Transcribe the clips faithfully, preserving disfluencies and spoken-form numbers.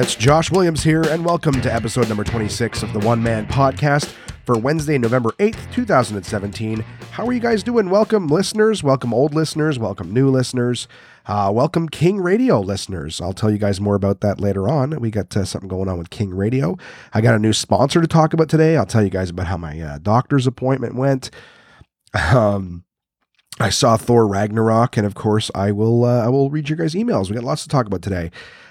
It's Josh Williams here, and welcome to episode number twenty-six of the One Man Podcast for Wednesday, November eighth, two thousand seventeen. How are you guys doing? Welcome, listeners. Welcome, old listeners. Welcome, new listeners. Uh, welcome, King Radio listeners. I'll tell you guys more about that later on. We got uh, something going on with King Radio. I got a new sponsor to talk about today. I'll tell you guys about how my uh, doctor's appointment went. Um... I saw Thor Ragnarok, and of course, I will uh, I will read your guys' emails. We got lots to talk about today.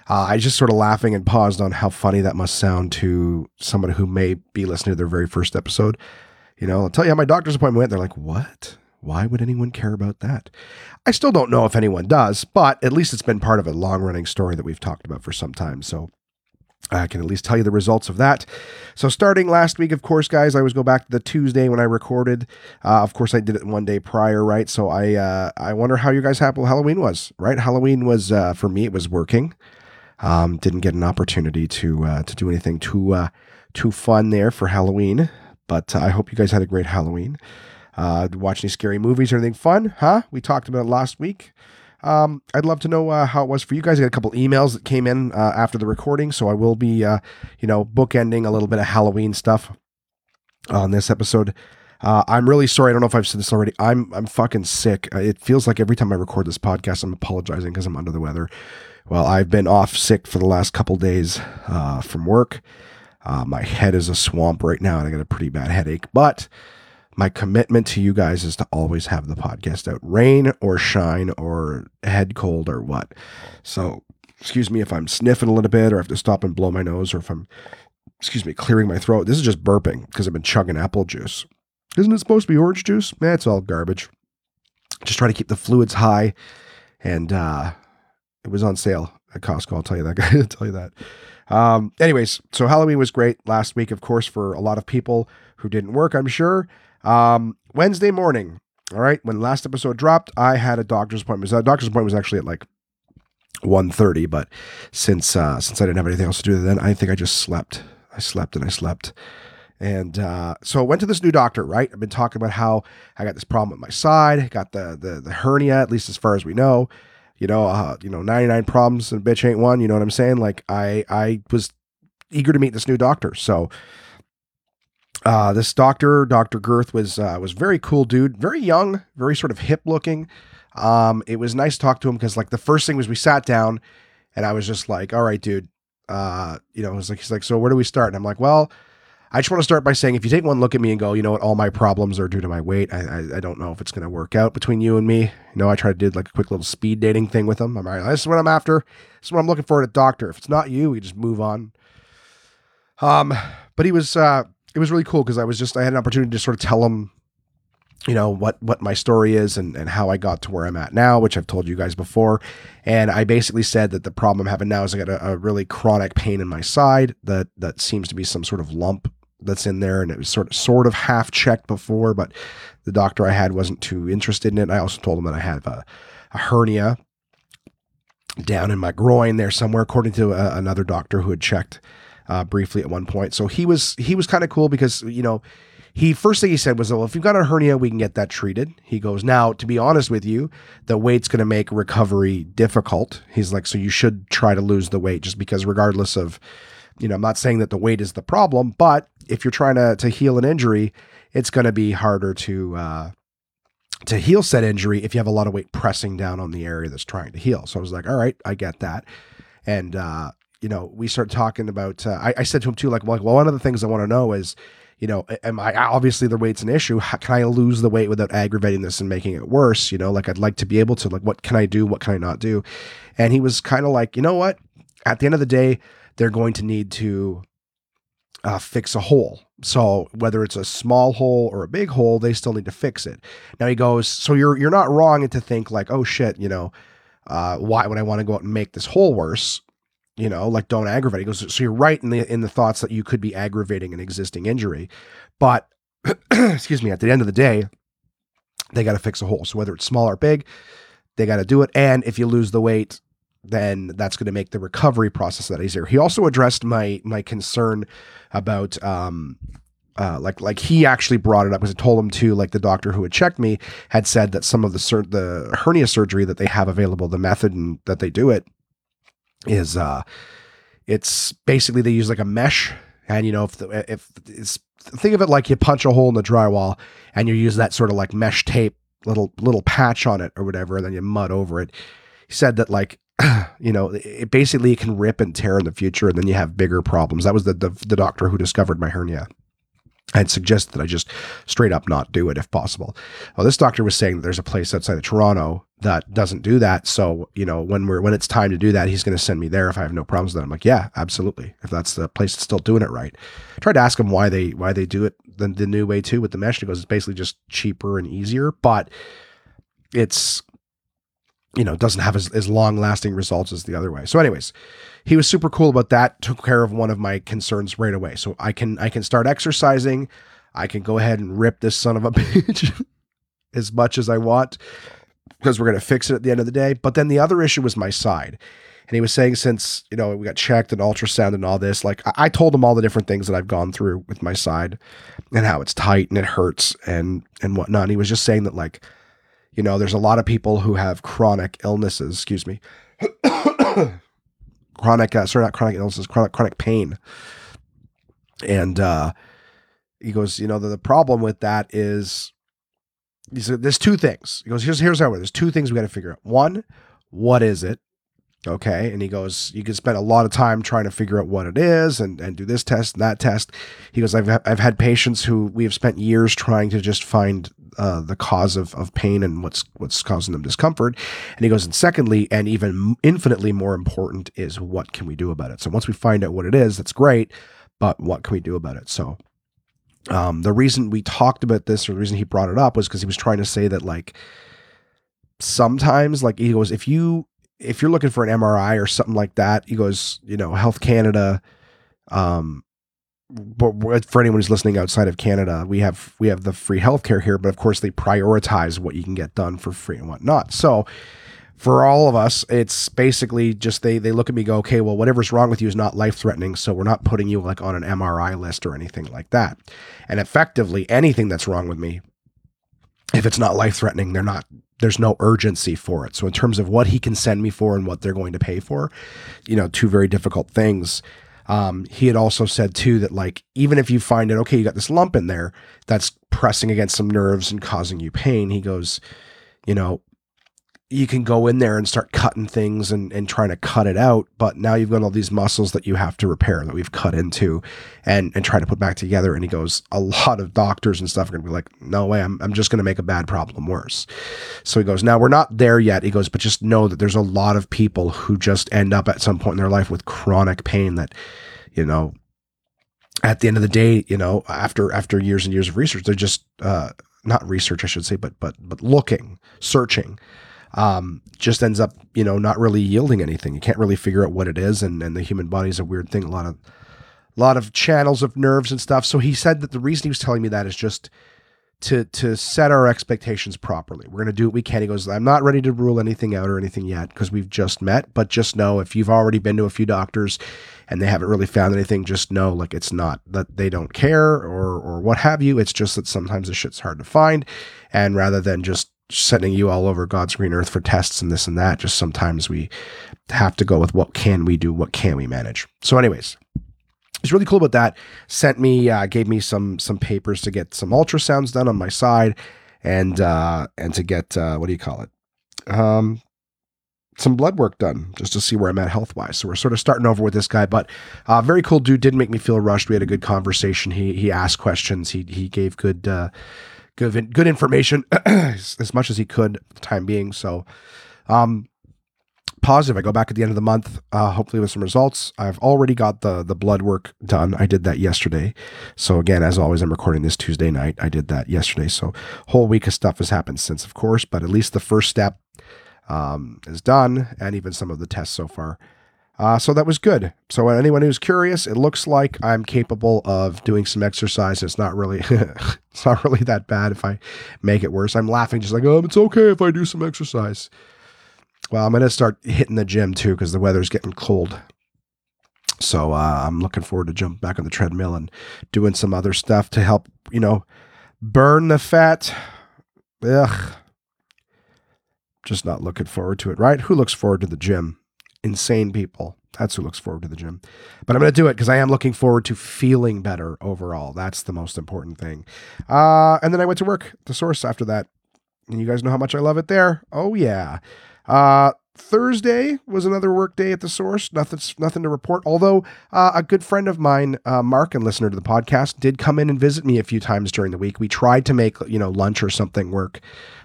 Uh, I was just sort of laughing and paused on how funny that must sound to someone who may be listening to their very first episode. You know, I'll tell you how my doctor's appointment went. They're like, what? Why would anyone care about that? I still don't know if anyone does, but at least it's been part of a long-running story that we've talked about for some time, so I can at least tell you the results of that. So starting last week, of course, guys, I always go back to the Tuesday when I recorded. Uh, of course, I did it one day prior, right? So I uh, I wonder how you guys happy Halloween was, right? Halloween was, uh, for me, it was working. Um, didn't get an opportunity to uh, to do anything too, uh, too fun there for Halloween. But uh, I hope you guys had a great Halloween. Uh, watch any scary movies or anything fun, huh? We talked about it last week. Um, I'd love to know uh, how it was for you guys. I got a couple emails that came in uh, after the recording, so I will be, uh, you know, bookending a little bit of Halloween stuff on this episode. Uh, I'm really sorry. I don't know if I've said this already. I'm I'm fucking sick. It feels like every time I record this podcast, I'm apologizing because I'm under the weather. Well, I've been off sick for the last couple days uh, from work. Uh, my head is a swamp right now, and I got a pretty bad headache. But my commitment to you guys is to always have the podcast out, rain or shine or head cold or what. So excuse me if I'm sniffing a little bit or I have to stop and blow my nose or if I'm, excuse me, clearing my throat. This is just burping because I've been chugging apple juice. Isn't it supposed to be orange juice? Eh, it's all garbage. Just try to keep the fluids high. And uh, it was on sale at Costco. I'll tell you that. I'll tell you that. Um, anyways, so Halloween was great last week, of course, for a lot of people who didn't work, I'm sure. Um, Wednesday morning, all right, when last episode dropped, I had a doctor's appointment. That doctor's appointment was actually at like one thirty, but since, uh, since I didn't have anything else to do then, I think I just slept. I slept and I slept. And, uh, so I went to this new doctor, right? I've been talking about how I got this problem with my side, got the, the, the hernia, at least as far as we know, you know, uh, you know, ninety-nine problems and a bitch ain't one, you know what I'm saying? Like I, I was eager to meet this new doctor. So, Uh, this doctor, Doctor Girth, was uh, was very cool dude, very young, very sort of hip looking. Um, it was nice to talk to him because like the first thing was we sat down and I was just like, all right, dude, uh, you know, it was like, he's like, so where do we start? And I'm like, well, I just want to start by saying, if you take one look at me and go, you know what, all my problems are due to my weight. I I, I don't know if it's going to work out between you and me. You know, I tried to do like a quick little speed dating thing with him. I'm like, this is what I'm after. This is what I'm looking for in a doctor. If it's not you, we just move on. Um, but he was, uh, It was really cool because I was just, I had an opportunity to sort of tell him, you know, what, what my story is and, and how I got to where I'm at now, which I've told you guys before. And I basically said that the problem I'm having now is I got a, a really chronic pain in my side that, that seems to be some sort of lump that's in there. And it was sort of, sort of half checked before, but the doctor I had wasn't too interested in it. And I also told him that I have a, a hernia down in my groin there somewhere, according to a, another doctor who had checked Uh, briefly at one point. So he was, he was kind of cool because, you know, he, first thing he said was, well, if you've got a hernia, we can get that treated. He goes, now, to be honest with you, the weight's going to make recovery difficult. He's like, so you should try to lose the weight just because regardless of, you know, I'm not saying that the weight is the problem, but if you're trying to, to heal an injury, it's going to be harder to, uh, to heal said injury if you have a lot of weight pressing down on the area that's trying to heal. So I was like, all right, I get that. And, uh, you know, we started talking about, uh, I, I said to him too, like, well, one of the things I want to know is, you know, am I, obviously the weight's an issue. How can I lose the weight without aggravating this and making it worse? You know, like I'd like to be able to, like, what can I do? What can I not do? And he was kind of like, you know what, at the end of the day, they're going to need to uh, fix a hole. So whether it's a small hole or a big hole, they still need to fix it. Now he goes, so you're, you're not wrong to think like, oh shit, you know, uh, why would I want to go out and make this hole worse? You know, like don't aggravate. He goes, so you're right in the, in the thoughts that you could be aggravating an existing injury, but excuse me, at the end of the day, they got to fix a hole. So whether it's small or big, they got to do it. And if you lose the weight, then that's going to make the recovery process that easier. He also addressed my, my concern about, um, Uh, like, like he actually brought it up because I told him to, like the doctor who had checked me had said that some of the sur- the hernia surgery that they have available, the method and that they do it is, uh, It's basically, they use like a mesh, and you know, if the, if it's, think of it like you punch a hole in the drywall and you use that sort of like mesh tape, little little patch on it or whatever, and then you mud over it. He said that, like, you know, it basically can rip and tear in the future, and then you have bigger problems. That was the the, the doctor who discovered my hernia. I'd suggest that I just straight up not do it if possible. Well, this doctor was saying that there's a place outside of Toronto that doesn't do that. So, you know, when we're, when it's time to do that, he's going to send me there if I have no problems with that. I'm like, yeah, absolutely. If that's the place that's still doing it right. I tried to ask him why they, why they do it the, the new way too with the mesh. He goes, it's basically just cheaper and easier, but it's, you know, doesn't have as, as long lasting results as the other way. So anyways, he was super cool about that. Took care of one of my concerns right away. So I can, I can start exercising. I can go ahead and rip this son of a bitch as much as I want, because we're going to fix it at the end of the day. But then the other issue was my side. And he was saying, since, you know, we got checked and ultrasound and all this, like I, I told him all the different things that I've gone through with my side and how it's tight and it hurts and, and whatnot. And he was just saying that, like, you know, there's a lot of people who have chronic illnesses, excuse me, chronic, uh, sorry, not chronic illnesses, chronic, chronic pain. And uh, he goes, you know, the, the problem with that is, he said, there's two things. He goes, here's, here's how it is. There's two things we got to figure out. One, what is it? Okay. And he goes, you can spend a lot of time trying to figure out what it is and, and do this test and that test. He goes, I've, I've had patients who we have spent years trying to just find uh, the cause of, of pain and what's, what's causing them discomfort. And he goes, and secondly, and even infinitely more important, is what can we do about it? So once we find out what it is, that's great, but what can we do about it? So um, the reason we talked about this, or the reason he brought it up, was because he was trying to say that, like, sometimes, like, he goes, if you, if you're looking for an M R I or something like that, he goes, you know, Health Canada, um, but for anyone who's listening outside of Canada, we have, we have the free healthcare here, but of course they prioritize what you can get done for free and whatnot. So for all of us, it's basically just, they, they look at me and go, okay, well, whatever's wrong with you is not life threatening. So we're not putting you like on an M R I list or anything like that. And effectively anything that's wrong with me, if it's not life threatening, they're not, there's no urgency for it. So in terms of what he can send me for and what they're going to pay for, you know, two very difficult things. Um, he had also said too, that, like, even if you find it, okay, you got this lump in there that's pressing against some nerves and causing you pain. He goes, you know, you can go in there and start cutting things and, and trying to cut it out. But now you've got all these muscles that you have to repair that we've cut into and, and try to put back together. And he goes, a lot of doctors and stuff are going to be like, no way, I'm, I'm just going to make a bad problem worse. So he goes, now we're not there yet. He goes, but just know that there's a lot of people who just end up at some point in their life with chronic pain that, you know, at the end of the day, you know, after, after years and years of research, they're just, uh, not research, I should say, but, but, but looking, searching, um, just ends up, you know, not really yielding anything. You can't really figure out what it is. And, and the human body is a weird thing. A lot of, a lot of channels of nerves and stuff. So he said that the reason he was telling me that is just to, to set our expectations properly. We're going to do what we can. He goes, I'm not ready to rule anything out or anything yet, because we've just met, but just know if you've already been to a few doctors and they haven't really found anything, just know, like, it's not that they don't care or, or what have you. It's just that sometimes this shit's hard to find. And rather than just sending you all over God's green earth for tests and this and that, just sometimes we have to go with what can we do, what can we manage. So anyways, it's really cool about that. Sent me, uh, gave me some, some papers to get some ultrasounds done on my side and, uh, and to get, uh, what do you call it? Um, some blood work done just to see where I'm at health wise. So we're sort of starting over with this guy, but uh very cool dude. Didn't make me feel rushed. We had a good conversation. He, he asked questions. He, he gave good, uh, Good, good information as much as he could for the time being. So, um, positive. I go back at the end of the month, uh, hopefully with some results. I've already got the, the blood work done. I did that yesterday. So again, as always, I'm recording this Tuesday night. I did that yesterday. So whole week of stuff has happened since, of course, but at least the first step, um, is done, and even some of the tests so far. Uh, so that was good. So anyone who's curious, it looks like I'm capable of doing some exercise. It's not really, it's not really that bad if I make it worse. I'm laughing just like, oh, it's okay if I do some exercise. Well, I'm going to start hitting the gym too, because the weather's getting cold. So uh, I'm looking forward to jumping back on the treadmill and doing some other stuff to help, you know, burn the fat. Ugh. Just not looking forward to it, right? Who looks forward to the gym? Insane people. That's who looks forward to the gym. But I'm going to do it because I am looking forward to feeling better overall. That's the most important thing. Uh, and then I went to work, The Source, after that. And you guys know how much I love it there. Oh, yeah. Uh, Thursday was another work day at The Source. Nothing, nothing to report. Although uh, a good friend of mine, uh, Mark, and listener to the podcast, did come in and visit me a few times during the week. We tried to make, you know, lunch or something work.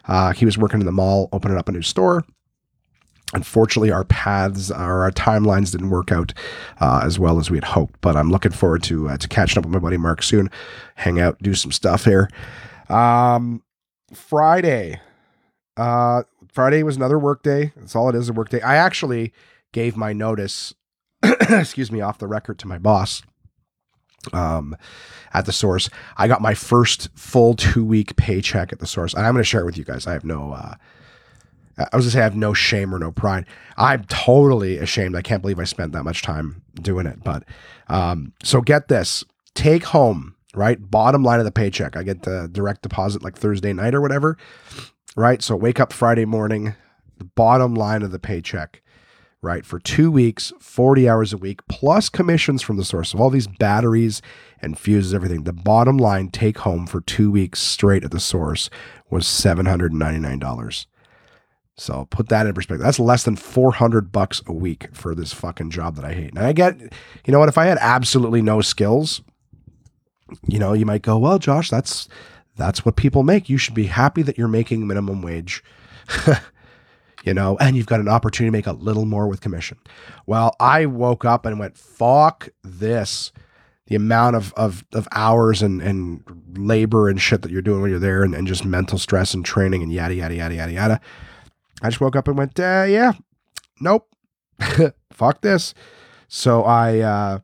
Uh, he was working in the mall, opening up a new store. Unfortunately, our paths or our timelines didn't work out uh, as well as we had hoped, but I'm looking forward to uh, to catching up with my buddy Mark soon, hang out, do some stuff here. Um, Friday, uh, Friday was another work day. That's all it is, a work day. I actually gave my notice, excuse me, off the record to my boss um, at The Source. I got my first full two week paycheck at The Source, and I'm going to share it with you guys. I have no. Uh, I was gonna say I have no shame or no pride. I'm totally ashamed. I can't believe I spent that much time doing it. But um, so get this, take home, right? Bottom line of the paycheck. I get the direct deposit like Thursday night or whatever, right? So wake up Friday morning, the bottom line of the paycheck, right? For two weeks, forty hours a week, plus commissions from The Source of all these batteries and fuses, everything. The bottom line take home for two weeks straight at The Source was seven hundred ninety-nine dollars. So put that in perspective. That's less than four hundred bucks a week for this fucking job that I hate. And I get, you know what, if I had absolutely no skills, you know, you might go, well, Josh, that's, that's what people make. You should be happy that you're making minimum wage, you know, and you've got an opportunity to make a little more with commission. Well, I woke up and went, fuck this. The amount of, of, of hours and, and labor and shit that you're doing when you're there and, and just mental stress and training and yada, yada, yada, yada, yada. I just woke up and went, uh, yeah, nope, fuck this. So I uh,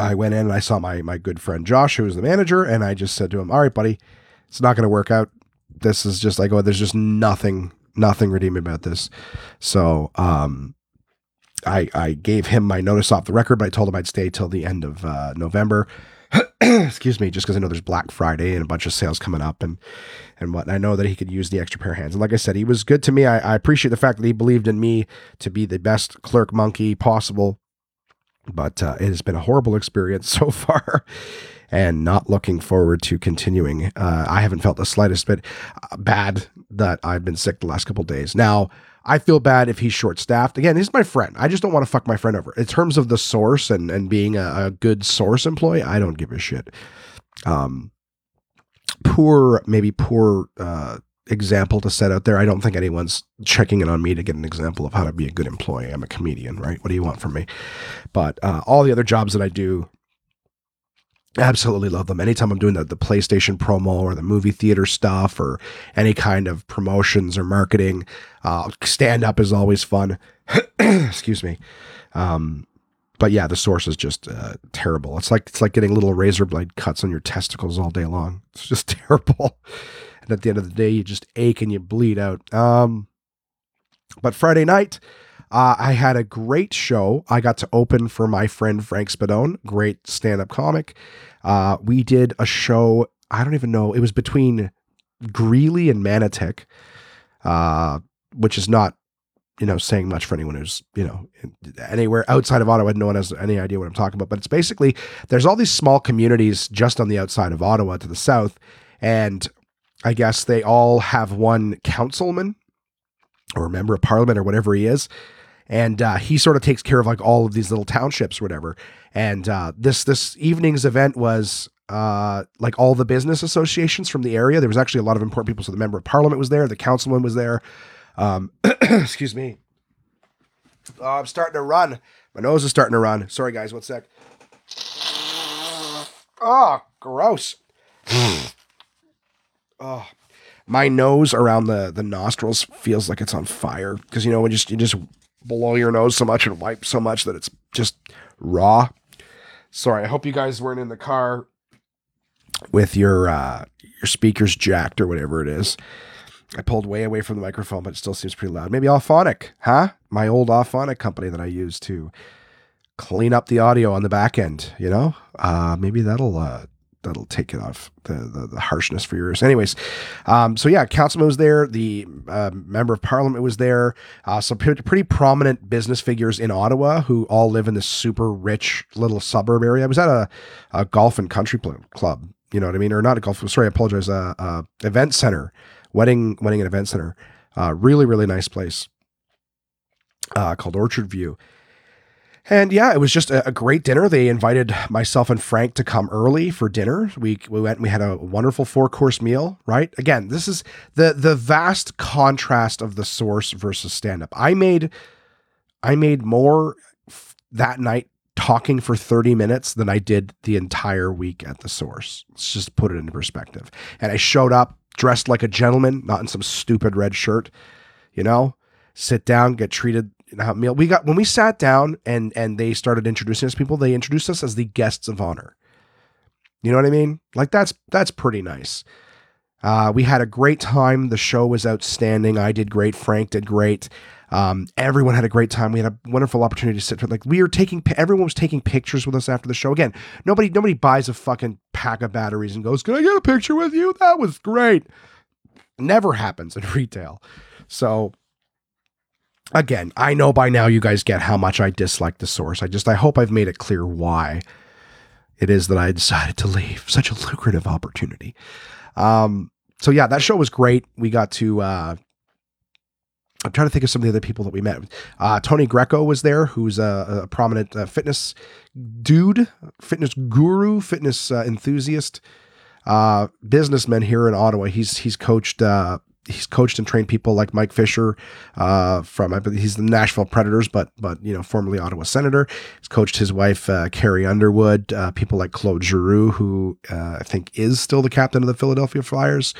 I went in and I saw my my good friend Josh, who was the manager, and I just said to him, all right, buddy, it's not going to work out. This is just like, oh, there's just nothing, nothing redeeming about this. So um, I, I gave him my notice off the record, but I told him I'd stay till the end of uh, November. Excuse me, just because I know there's Black Friday and a bunch of sales coming up and and what, and I know that he could use the extra pair of hands. And like I said, he was good to me. I, I appreciate the fact that he believed in me to be the best clerk monkey possible. But uh, it has been a horrible experience so far, and not looking forward to continuing. Uh, I haven't felt the slightest bit bad that I've been sick the last couple of days. Now, I feel bad if he's short-staffed. Again, he's my friend. I just don't want to fuck my friend over. In terms of The Source and, and being a, a good Source employee, I don't give a shit. Um, poor, maybe poor uh, example to set out there. I don't think anyone's checking in on me to get an example of how to be a good employee. I'm a comedian, right? What do you want from me? But uh, all the other jobs that I do, absolutely love them. Anytime I'm doing the, the PlayStation promo or the movie theater stuff or any kind of promotions or marketing, uh, stand up is always fun. Excuse me. Um, but yeah, The Source is just uh, terrible. It's like, it's like getting little razor blade cuts on your testicles all day long. It's just terrible. And at the end of the day, you just ache and you bleed out. Um, but Friday night, Uh, I had a great show. I got to open for my friend Frank Spadone, great stand-up comic. Uh, we did a show, I don't even know, it was between Greeley and Manitic, uh, which is not, you know, saying much for anyone who's, you know, anywhere outside of Ottawa. No one has any idea what I'm talking about, but it's basically, there's all these small communities just on the outside of Ottawa to the south, and I guess they all have one councilman or member of parliament or whatever he is. And uh, he sort of takes care of like all of these little townships or whatever. And uh, this this evening's event was uh, like all the business associations from the area. There was actually a lot of important people. So the member of parliament was there. The councilman was there. Um, excuse me. Oh, I'm starting to run. My nose is starting to run. Sorry, guys. One sec. Oh, gross. Oh, my nose around the, the nostrils feels like it's on fire. Because, you know, when you just... You just blow your nose so much and wipe so much that it's just raw. Sorry, I hope you guys weren't in the car with your uh, your speakers jacked or whatever it is. I pulled way away from the microphone, but it still seems pretty loud. Maybe Auphonic, huh? My old Auphonic company that I use to clean up the audio on the back end, you know? Uh, maybe that'll uh, that'll take it off the, the, the harshness for yours. Anyways, um, so yeah, councilman was there. The uh, member of parliament was there. Uh, some p- pretty prominent business figures in Ottawa who all live in this super rich little suburb area. I was at a, a golf and country pl- club, you know what I mean? Or not a golf, sorry, I apologize. Uh, uh, event center, wedding, wedding and event center. Uh, really, really nice place uh, called Orchard View. And yeah, it was just a, a great dinner. They invited myself and Frank to come early for dinner. We we went and we had a wonderful four-course meal, right? Again, this is the the vast contrast of The Source versus stand-up. I made I made more f- that night talking for thirty minutes than I did the entire week at The Source. Let's just put it into perspective. And I showed up dressed like a gentleman, not in some stupid red shirt, you know, sit down, get treated. Meal we got when we sat down and and they started introducing us people, they introduced us as the guests of honor. You know what I mean? Like that's that's pretty nice. Uh, we had a great time. The show was outstanding. I did great. Frank did great. Um, everyone had a great time. We had a wonderful opportunity to sit. Like we were taking, everyone was taking pictures with us after the show. Again, nobody nobody buys a fucking pack of batteries and goes, "Can I get a picture with you? That was great." Never happens in retail. So. Again, I know by now you guys get how much I dislike The Source. I just, I hope I've made it clear why it is that I decided to leave. Such a lucrative opportunity. Um, so yeah, that show was great. We got to, uh, I'm trying to think of some of the other people that we met. Uh, Tony Greco was there, who's a, a prominent uh, fitness dude, fitness guru, fitness uh, enthusiast, uh, businessman here in Ottawa. He's, he's coached, uh, he's coached and trained people like Mike Fisher, uh, from, I believe he's the Nashville Predators, but, but, you know, formerly Ottawa Senator. He's coached his wife, uh, Carrie Underwood, uh, people like Claude Giroux, who, uh, I think is still the captain of the Philadelphia Flyers.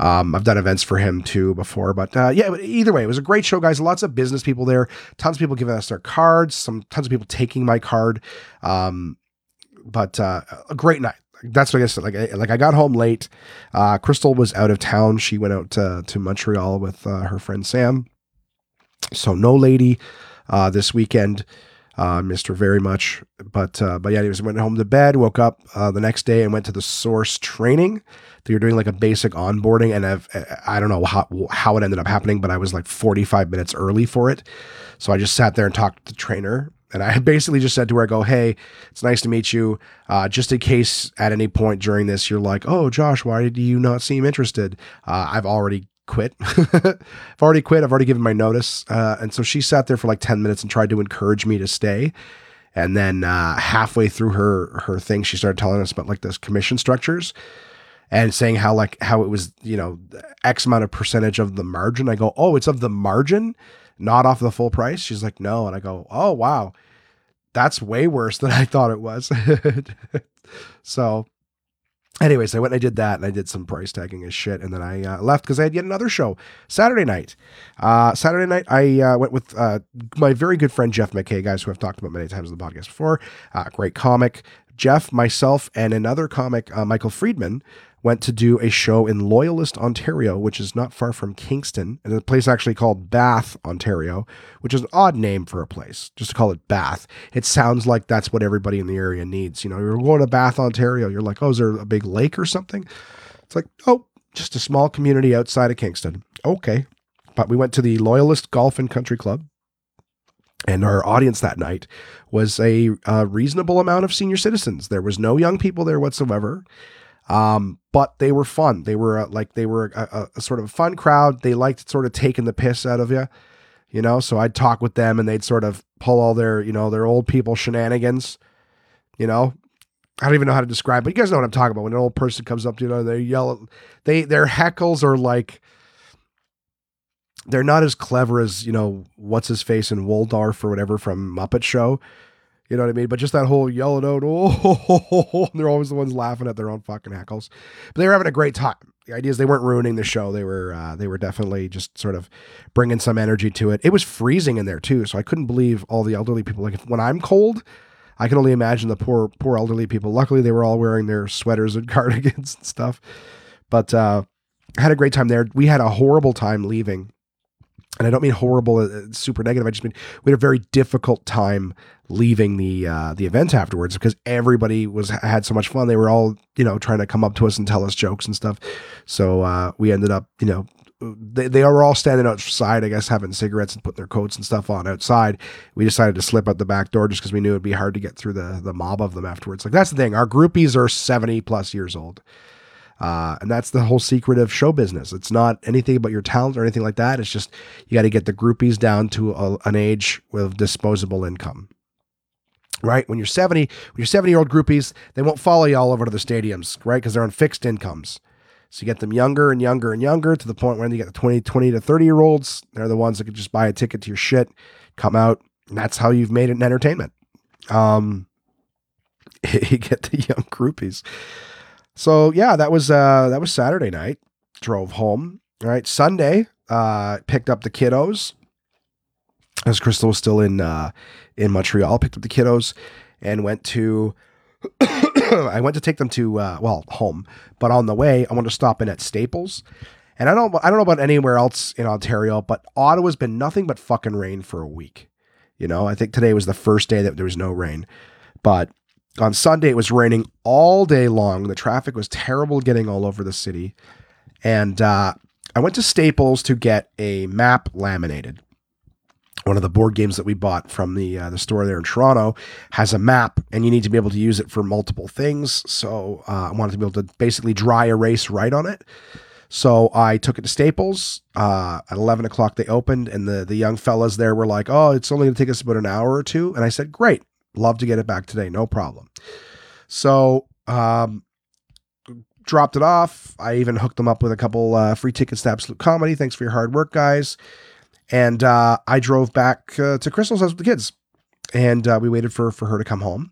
Um, I've done events for him too before, but, uh, yeah, either way, it was a great show, guys. Lots of business people there, tons of people giving us their cards, some tons of people taking my card. Um, but, uh, a great night. That's what I said. Like, I, like I got home late. Uh, Crystal was out of town. She went out to, to Montreal with uh, her friend Sam. So no lady uh, this weekend. Uh, missed her very much. But uh, but yeah, anyways, went home to bed, woke up uh, the next day and went to The Source training. They were doing like a basic onboarding. And I've, I don't know how, how it ended up happening, but I was like forty-five minutes early for it. So I just sat there and talked to the trainer. And I basically just said to her, I go, "Hey, it's nice to meet you. Uh, just in case at any point during this, you're like, oh, Josh, why do you not seem interested? Uh, I've already quit. I've already quit. I've already given my notice." Uh, and so she sat there for like ten minutes and tried to encourage me to stay. And then uh, halfway through her, her thing, she started telling us about like those commission structures and saying how, like how it was, you know, X amount of percentage of the margin. I go, "Oh, it's of the margin, not off the full price?" She's like, "No." And I go, "Oh, wow. That's way worse than I thought it was." So anyways, I went and I did that and I did some price tagging as shit. And then I uh, left because I had yet another show Saturday night. Uh, Saturday night, I uh, went with uh, my very good friend, Jeff McKay, guys who I've talked about many times on the podcast before. Uh, great comic. Jeff, myself, and another comic, uh, Michael Friedman, went to do a show in Loyalist, Ontario, which is not far from Kingston, and a place actually called Bath, Ontario, which is an odd name for a place, just to call it Bath. It sounds like that's what everybody in the area needs. You know, you're going to Bath, Ontario, you're like, "Oh, is there a big lake or something?" It's like, "Oh, just a small community outside of Kingston." Okay. But we went to the Loyalist Golf and Country Club, and our audience that night was a, a reasonable amount of senior citizens. There was no young people there whatsoever. Um, but they were fun. They were uh, like, they were a, a, a sort of fun crowd. They liked sort of taking the piss out of you, you know? So I'd talk with them and they'd sort of pull all their, you know, their old people shenanigans, you know, I don't even know how to describe, but you guys know what I'm talking about. When an old person comes up to you, you know, they yell, they, their heckles are like, they're not as clever as, you know, what's his face in Waldorf or whatever from Muppet Show. You know what I mean? But just that whole yelling out, "Oh, ho, ho, ho, ho," they're always the ones laughing at their own fucking heckles. But they were having a great time. The idea is they weren't ruining the show. They were uh, they were definitely just sort of bringing some energy to it. It was freezing in there too, so I couldn't believe all the elderly people. Like if, when I'm cold, I can only imagine the poor poor elderly people. Luckily, they were all wearing their sweaters and cardigans and stuff. But uh, I had a great time there. We had a horrible time leaving. and I don't mean horrible, uh, super negative. I just mean we had a very difficult time leaving the uh, the event afterwards because everybody was had so much fun. They were all, you know, trying to come up to us and tell us jokes and stuff. So uh, we ended up, you know, they they were all standing outside, I guess, having cigarettes and putting their coats and stuff on outside. We decided to slip out the back door just because we knew it'd be hard to get through the the mob of them afterwards. Like, that's the thing. Our groupies are seventy plus years old. Uh, and that's the whole secret of show business. It's not anything about your talent or anything like that. It's just, you got to get the groupies down to a, an age with disposable income, right? When you're seventy, when you're seventy year old groupies, they won't follow you all over to the stadiums, right? Cause they're on fixed incomes. So you get them younger and younger and younger to the point when you get the twenty, twenty to thirty year olds. They're the ones that can just buy a ticket to your shit, come out. And that's how you've made it in entertainment. Um, you get the young groupies. So yeah, that was, uh, that was Saturday night. Drove home. All right. Sunday, uh, picked up the kiddos as Crystal was still in, uh, in Montreal, picked up the kiddos and went to, I went to take them to, uh, well, home, but on the way, I wanted to stop in at Staples. And I don't, I don't know about anywhere else in Ontario, but Ottawa's been nothing but fucking rain for a week. You know, I think today was the first day that there was no rain, but on Sunday, it was raining all day long. The traffic was terrible getting all over the city. And uh, I went to Staples to get a map laminated. One of the board games that we bought from the uh, the store there in Toronto has a map, and you need to be able to use it for multiple things. So uh, I wanted to be able to basically dry erase right on it. So I took it to Staples. Uh, at eleven o'clock, they opened, and the, the young fellas there were like, oh, it's only going to take us about an hour or two. And I said, great. Love to get it back today. No problem. So, um, dropped it off. I even hooked them up with a couple, uh, free tickets to Absolute Comedy. Thanks for your hard work, guys. And, uh, I drove back uh, to Crystal's house with the kids, and, uh, we waited for, for her to come home.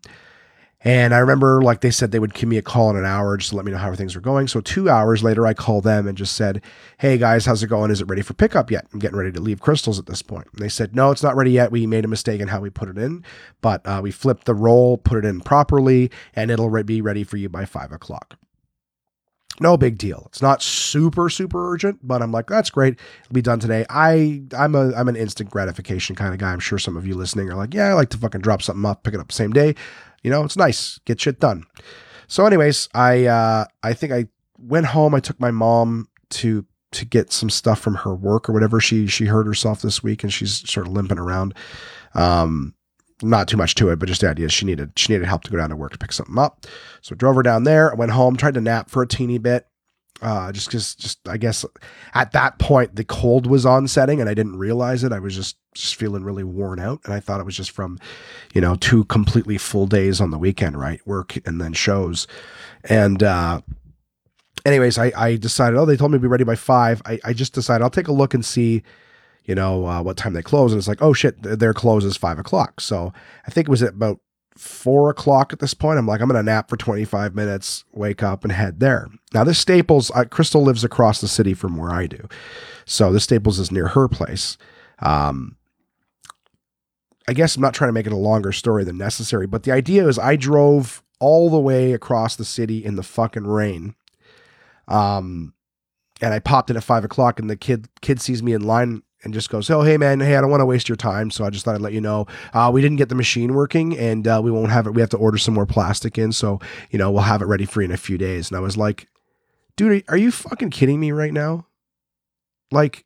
And I remember, like, they said they would give me a call in an hour just to let me know how things were going. So two hours later, I called them and just said, hey guys, how's it going? Is it ready for pickup yet? I'm getting ready to leave Crystal's at this point. And they said, no, it's not ready yet. We made a mistake in how we put it in, but uh, we flipped the roll, put it in properly, and it'll re- be ready for you by five o'clock. No big deal. It's not super, super urgent, but I'm like, that's great. It'll be done today. I, I'm a, I'm an instant gratification kind of guy. I'm sure some of you listening are like, yeah, I like to fucking drop something off, pick it up same day. You know, it's nice. Get shit done. So anyways, I, uh, I think I went home. I took my mom to, to get some stuff from her work or whatever. She, she hurt herself this week and she's sort of limping around. Um, not too much to it, but just the idea she needed, she needed help to go down to work to pick something up. So I drove her down there. I went home, tried to nap for a teeny bit. Uh, just cause just, I guess at that point the cold was on setting and I didn't realize it. I was just, just feeling really worn out. And I thought it was just from, you know, two completely full days on the weekend, right? Work and then shows. And, uh, anyways, I, I decided, oh, they told me to be ready by five. I, I just decided I'll take a look and see, you know, uh, what time they close. And it's like, oh shit, their close is five o'clock. So I think it was at about four o'clock at this point. I'm like, I'm going to nap for twenty-five minutes, wake up and head there. Now this Staples, uh, Crystal lives across the city from where I do. So this Staples is near her place. Um, I guess I'm not trying to make it a longer story than necessary, but the idea is I drove all the way across the city in the fucking rain. Um, and I popped in at five o'clock and the kid, kid sees me in line and just goes, oh, hey man, hey, I don't want to waste your time. So I just thought I'd let you know, uh, we didn't get the machine working and, uh, we won't have it. We have to order some more plastic in. So, you know, we'll have it ready for you in a few days. And I was like, dude, are you fucking kidding me right now? Like,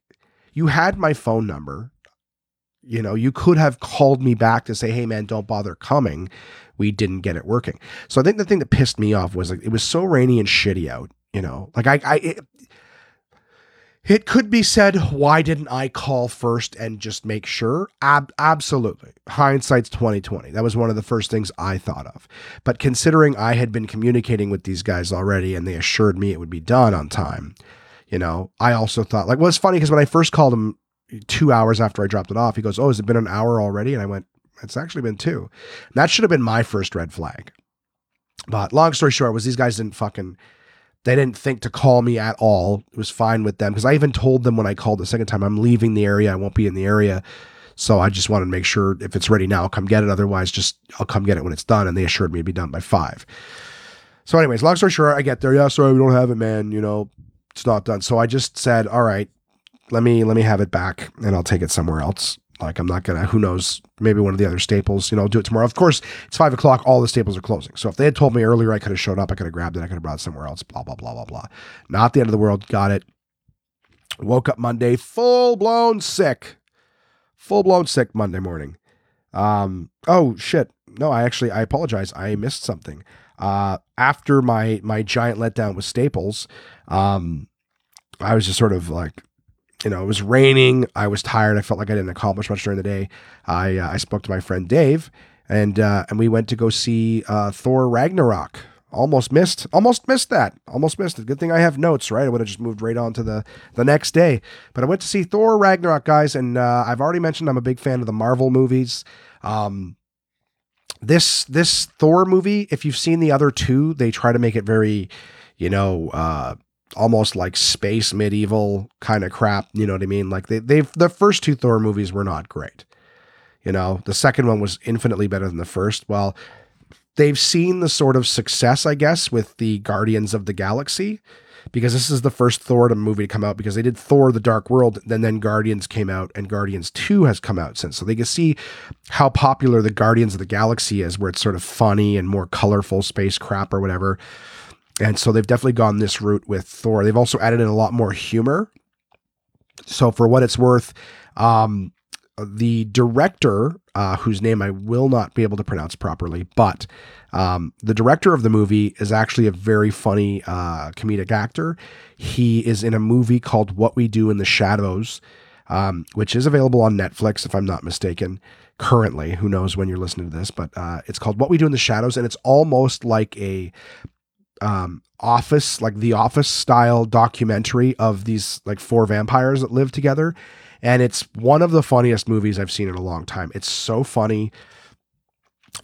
you had my phone number, you know, you could have called me back to say, hey man, don't bother coming. We didn't get it working. So I think the thing that pissed me off was like, it was so rainy and shitty out, you know, like I, I, it, It could be said, why didn't I call first and just make sure? Ab- absolutely. Hindsight's twenty twenty. That was one of the first things I thought of. But considering I had been communicating with these guys already and they assured me it would be done on time, you know, I also thought like, well, it's funny because when I first called him two hours after I dropped it off, he goes, oh, has it been an hour already? And I went, it's actually been two. And that should have been my first red flag. But long story short was these guys didn't fucking... They didn't think to call me at all. It was fine with them. Cause I even told them when I called the second time, I'm leaving the area. I won't be in the area. So I just wanted to make sure if it's ready now, I'll come get it. Otherwise just I'll come get it when it's done. And they assured me it'd be done by five. So anyways, long story short, I get there. Yeah, sorry, we don't have it, man. You know, it's not done. So I just said, all right, let me let me have it back and I'll take it somewhere else. Like, I'm not gonna, who knows, maybe one of the other Staples, you know, I'll do it tomorrow. Of course, it's five o'clock, all the Staples are closing. So if they had told me earlier, I could have showed up, I could have grabbed it, I could have brought it somewhere else, blah, blah, blah, blah, blah. Not the end of the world, got it. Woke up Monday, full blown sick. Full blown sick Monday morning. Um, oh shit. No, I actually, I apologize. I missed something. Uh, after my, my giant letdown with Staples, um, I was just sort of like, you know, it was raining. I was tired. I felt like I didn't accomplish much during the day. I uh, I spoke to my friend Dave, and uh, and we went to go see uh, Thor Ragnarok. Almost missed, almost missed that. Almost missed it. Good thing I have notes, right? I would have just moved right on to the, the next day. But I went to see Thor Ragnarok, guys, and uh, I've already mentioned I'm a big fan of the Marvel movies. Um, this this Thor movie, if you've seen the other two, they try to make it very, you know, uh, almost like space medieval kind of crap. You know what I mean? Like they, they've, the first two Thor movies were not great. You know, the second one was infinitely better than the first. Well, they've seen the sort of success, I guess, with the Guardians of the Galaxy, because this is the first Thor to movie to come out, because they did Thor the Dark World, and then Guardians came out, and Guardians two has come out since. So they can see how popular the Guardians of the Galaxy is, where it's sort of funny and more colorful space crap or whatever. And so they've definitely gone this route with Thor. They've also added in a lot more humor. So for what it's worth, um, the director, uh, whose name I will not be able to pronounce properly, but um, the director of the movie is actually a very funny uh, comedic actor. He is in a movie called What We Do in the Shadows, um, which is available on Netflix, if I'm not mistaken, currently. Who knows when you're listening to this, but uh, it's called What We Do in the Shadows, and it's almost like a... um, office, like the Office style documentary of these like four vampires that live together. And it's one of the funniest movies I've seen in a long time. It's so funny.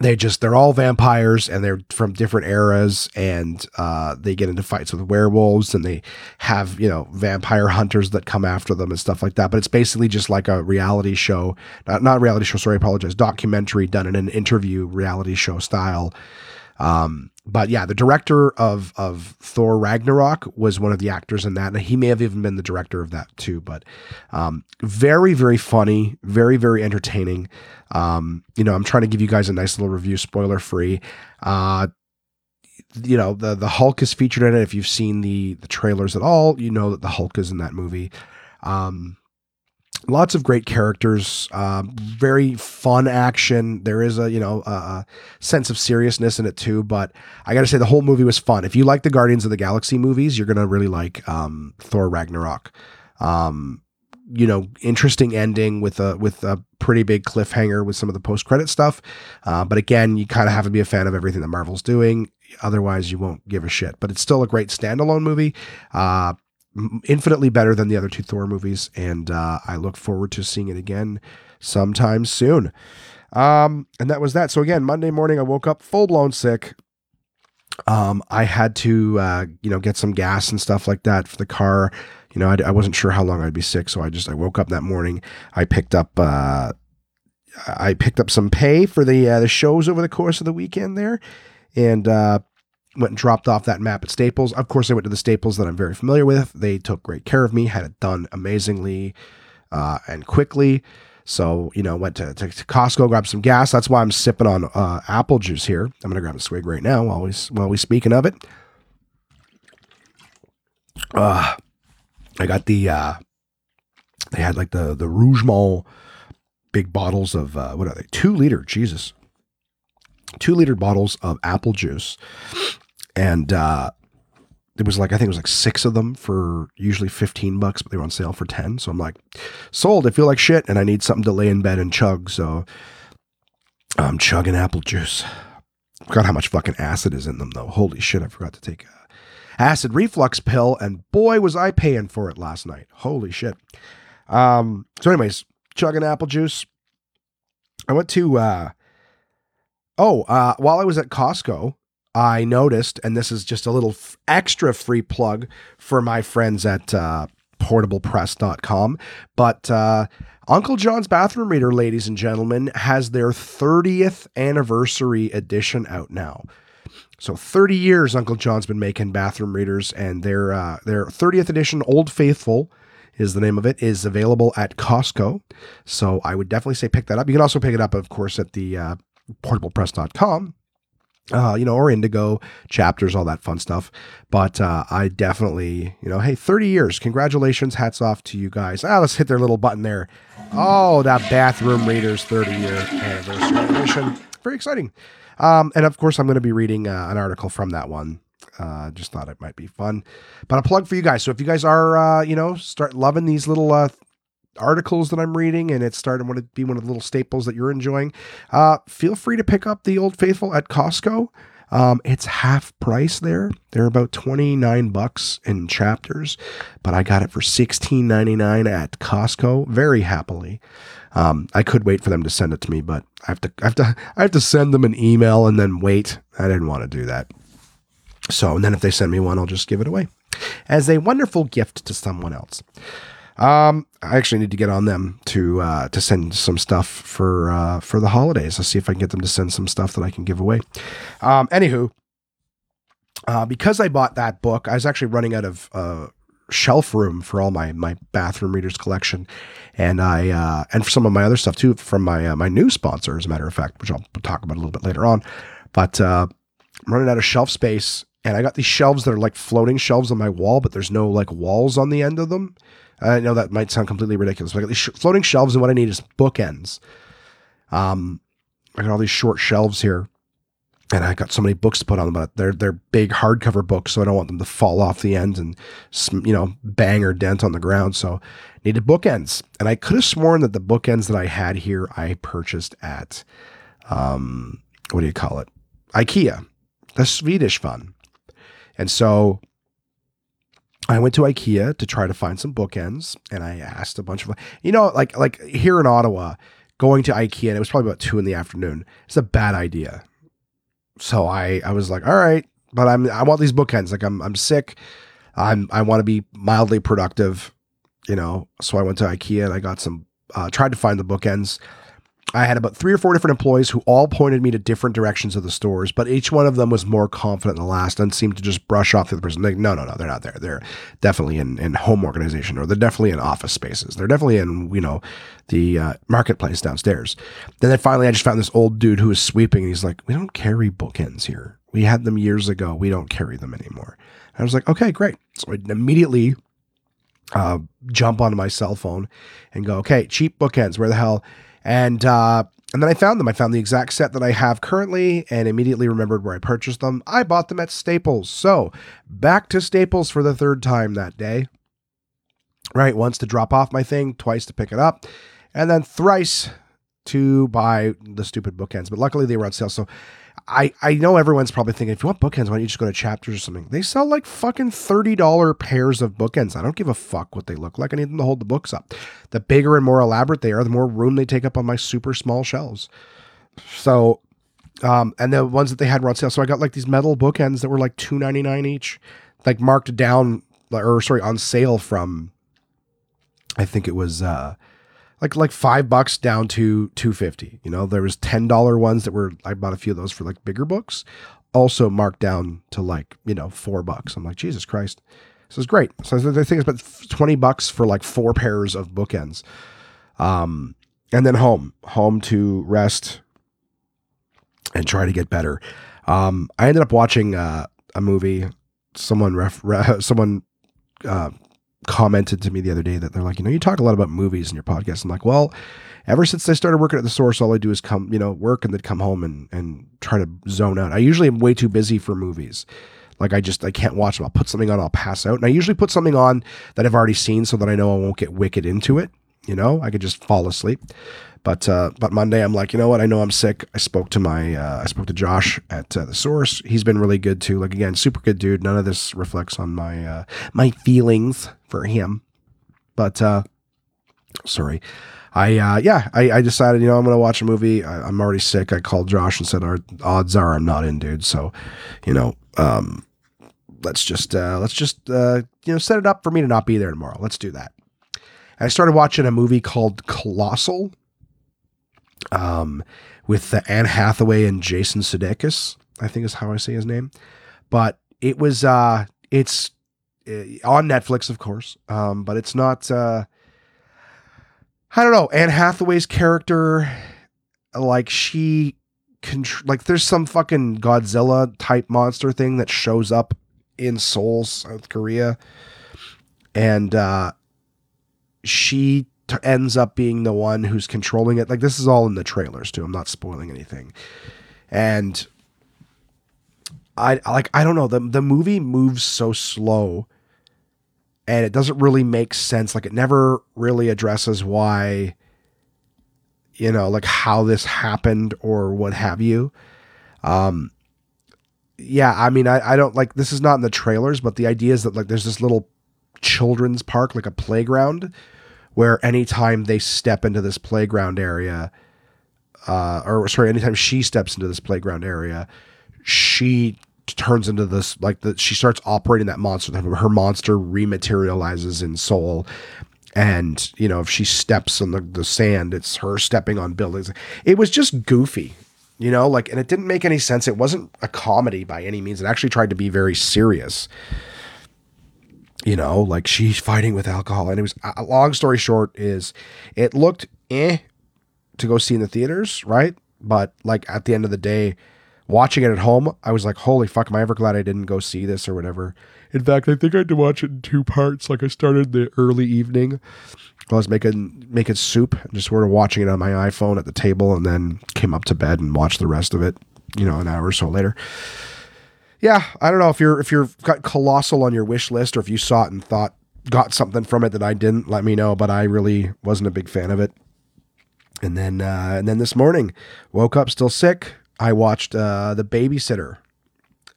They just, they're all vampires and they're from different eras, and uh, they get into fights with werewolves, and they have, you know, vampire hunters that come after them and stuff like that. But it's basically just like a reality show, not, not reality show, sorry, I apologize, documentary done in an interview reality show style. Um, but yeah, the director of, of Thor Ragnarok was one of the actors in that. And he may have even been the director of that too, but, um, very, very funny, very, very entertaining. Um, you know, I'm trying to give you guys a nice little review, spoiler free. Uh, you know, the, the Hulk is featured in it. If you've seen the, the trailers at all, you know that the Hulk is in that movie. Um, Lots of great characters, um, very fun action. There is a, you know, a sense of seriousness in it too, but I got to say the whole movie was fun. If you like the Guardians of the Galaxy movies, you're going to really like, um, Thor Ragnarok. Um, you know, interesting ending with a, with a pretty big cliffhanger with some of the post-credit stuff. Uh, but again, you kind of have to be a fan of everything that Marvel's doing. Otherwise you won't give a shit, but it's still a great standalone movie. Uh, infinitely better than the other two Thor movies. And, uh, I look forward to seeing it again sometime soon. Um, and that was that. So again, Monday morning, I woke up full blown sick. Um, I had to, uh, you know, get some gas and stuff like that for the car. You know, I, I wasn't sure how long I'd be sick. So I just, I woke up that morning. I picked up, uh, I picked up some pay for the, uh, the shows over the course of the weekend there. And, uh, went and dropped off that map at Staples. Of course, I went to the Staples that I'm very familiar with. They took great care of me, had it done amazingly uh, and quickly. So, you know, went to, to, to Costco, grabbed some gas. That's why I'm sipping on uh, apple juice here. I'm going to grab a swig right now while we, while we speaking of it. Uh, I got the, uh, they had like the, the Rougemont big bottles of, uh, what are they? Two liter, Jesus. Two liter bottles of apple juice. And, uh, it was like, I think it was like six of them for usually fifteen bucks, but they were on sale for ten. So I'm like, sold, I feel like shit. And I need something to lay in bed and chug. So I'm chugging apple juice. I forgot how much fucking acid is in them though. Holy shit. I forgot to take a acid reflux pill, and boy was I paying for it last night. Holy shit. Um, so anyways, chugging apple juice. I went to, uh, Oh, uh, while I was at Costco, I noticed, and this is just a little f- extra free plug for my friends at uh, portable press dot com, but uh, Uncle John's Bathroom Reader, ladies and gentlemen, has their thirtieth anniversary edition out now. So thirty years Uncle John's been making bathroom readers, and their uh, their thirtieth edition Old Faithful is the name of it, is available at Costco. So I would definitely say pick that up. You can also pick it up, of course, at the uh, portable press dot com. Uh, you know, or Indigo, Chapters, all that fun stuff. But uh, I definitely, you know, hey, thirty years. Congratulations. Hats off to you guys. Ah, let's hit their little button there. Oh, that Bathroom Reader's thirty-year anniversary edition. Very exciting. Um, and, of course, I'm going to be reading uh, an article from that one. Uh, just thought it might be fun. But a plug for you guys. So if you guys are, uh, you know, start loving these little uh, articles that I'm reading, and it's starting to be one of the little staples that you're enjoying, uh, feel free to pick up the Old Faithful at Costco. Um, it's half price there. They're about twenty-nine bucks in Chapters, but I got it for sixteen ninety-nine at Costco very happily. Um, I could wait for them to send it to me, but I have to, I have to, I have to send them an email and then wait. I didn't want to do that. So, and then if they send me one, I'll just give it away as a wonderful gift to someone else. Um, I actually need to get on them to, uh, to send some stuff for, uh, for the holidays. I'll see if I can get them to send some stuff that I can give away. Um, anywho, uh, because I bought that book, I was actually running out of, uh, shelf room for all my, my Bathroom Readers collection. And I, uh, and for some of my other stuff too, from my, uh, my new sponsor, as a matter of fact, which I'll talk about a little bit later on, but, uh, I'm running out of shelf space, and I got these shelves that are like floating shelves on my wall, but there's no like walls on the end of them. I know that might sound completely ridiculous, but I got these sh- floating shelves, and what I need is bookends. Um, I got all these short shelves here, and I got so many books to put on them, but they're, they're big hardcover books, so I don't want them to fall off the end and, you know, bang or dent on the ground. So I needed bookends, and I could have sworn that the bookends that I had here, I purchased at, um, what do you call it? IKEA, the Swedish fun. And so I went to IKEA to try to find some bookends, and I asked a bunch of, you know, like, like here in Ottawa, going to IKEA, and it was probably about two in the afternoon. It's a bad idea. So I, I was like, all right, but I'm, I want these bookends. Like I'm, I'm sick. I'm, I want to be mildly productive, you know? So I went to IKEA and I got some, uh, tried to find the bookends. I had about three or four different employees who all pointed me to different directions of the stores, but each one of them was more confident than the last and seemed to just brush off the other person. Like, no, no, no, they're not there. They're definitely in, in home organization, or they're definitely in office spaces. They're definitely in, you know, the uh, marketplace downstairs. Then, then finally I just found this old dude who was sweeping, and he's like, we don't carry bookends here. We had them years ago. We don't carry them anymore. And I was like, okay, great. So I immediately uh, jump onto my cell phone and go, okay, cheap bookends, where the hell... And, uh, and then I found them. I found the exact set that I have currently and immediately remembered where I purchased them. I bought them at Staples. So back to Staples for the third time that day, right? Once to drop off my thing, twice to pick it up, and then thrice to buy the stupid bookends. But luckily they were on sale. So I, I know everyone's probably thinking, if you want bookends, why don't you just go to Chapters or something? They sell like fucking thirty dollars pairs of bookends. I don't give a fuck what they look like. I need them to hold the books up. The bigger and more elaborate they are, the more room they take up on my super small shelves. So, um, and the ones that they had were on sale. So I got like these metal bookends that were like two ninety-nine each, like marked down or sorry, on sale from, I think it was, uh, Like like five bucks down to two fifty. You know, there was ten dollar ones that were, I bought a few of those for like bigger books, also marked down to like, you know, four bucks. I'm like, Jesus Christ, this is great. So I think it's about twenty bucks for like four pairs of bookends. Um, and then home, home to rest and try to get better. Um, I ended up watching uh, a movie. Someone, ref, ref, someone, uh, commented to me the other day that they're like, you know, you talk a lot about movies in your podcast. I'm like, well, ever since I started working at The Source, all I do is come, you know, work and then come home and, and try to zone out. I usually am way too busy for movies. Like I just, I can't watch them. I'll put something on, I'll pass out. And I usually put something on that I've already seen so that I know I won't get wicked into it. You know, I could just fall asleep. But, uh, but Monday I'm like, you know what? I know I'm sick. I spoke to my, uh, I spoke to Josh at uh, The Source. He's been really good too. Like again, super good dude. None of this reflects on my, uh, my feelings for him, but, uh, sorry. I, uh, yeah, I, I decided, you know, I'm going to watch a movie. I, I'm already sick. I called Josh and said, our odds are I'm not in, dude. So, you know, um, let's just, uh, let's just, uh, you know, set it up for me to not be there tomorrow. Let's do that. And I started watching a movie called Colossal, um, with uh, Anne Hathaway and Jason Sudeikis, I think is how I say his name. But it was, uh, it's it, on Netflix, of course. Um, but it's not, uh, I don't know. Anne Hathaway's character, like she contr- like there's some fucking Godzilla type monster thing that shows up in Seoul, South Korea. And, uh, she t- ends up being the one who's controlling it. Like, this is all in the trailers too. I'm not spoiling anything. And I like, I don't know. The, the movie moves so slow and it doesn't really make sense. Like, it never really addresses why, you know, like how this happened or what have you. Um, yeah. I mean, I, I don't like, this is not in the trailers, but the idea is that like, there's this little children's park, like a playground, where anytime they step into this playground area, uh, or sorry, anytime she steps into this playground area, she turns into this, like the, she starts operating that monster. Her monster rematerializes in Seoul. And, you know, if she steps on the, the sand, it's her stepping on buildings. It was just goofy, you know, like, and it didn't make any sense. It wasn't a comedy by any means. It actually tried to be very serious. You know, like she's fighting with alcohol, and it was a long story short is it looked eh to go see in the theaters. Right. But like at the end of the day, watching it at home, I was like, holy fuck, am I ever glad I didn't go see this or whatever. In fact, I think I had to watch it in two parts. Like I started the early evening while I was making, making soup and just sort of watching it on my iPhone at the table, and then came up to bed and watched the rest of it, you know, an hour or so later. Yeah, I don't know if you're if you've got Colossal on your wish list, or if you saw it and thought got something from it that I didn't, let me know. But I really wasn't a big fan of it. And then uh, and then this morning, woke up still sick. I watched uh, The Babysitter,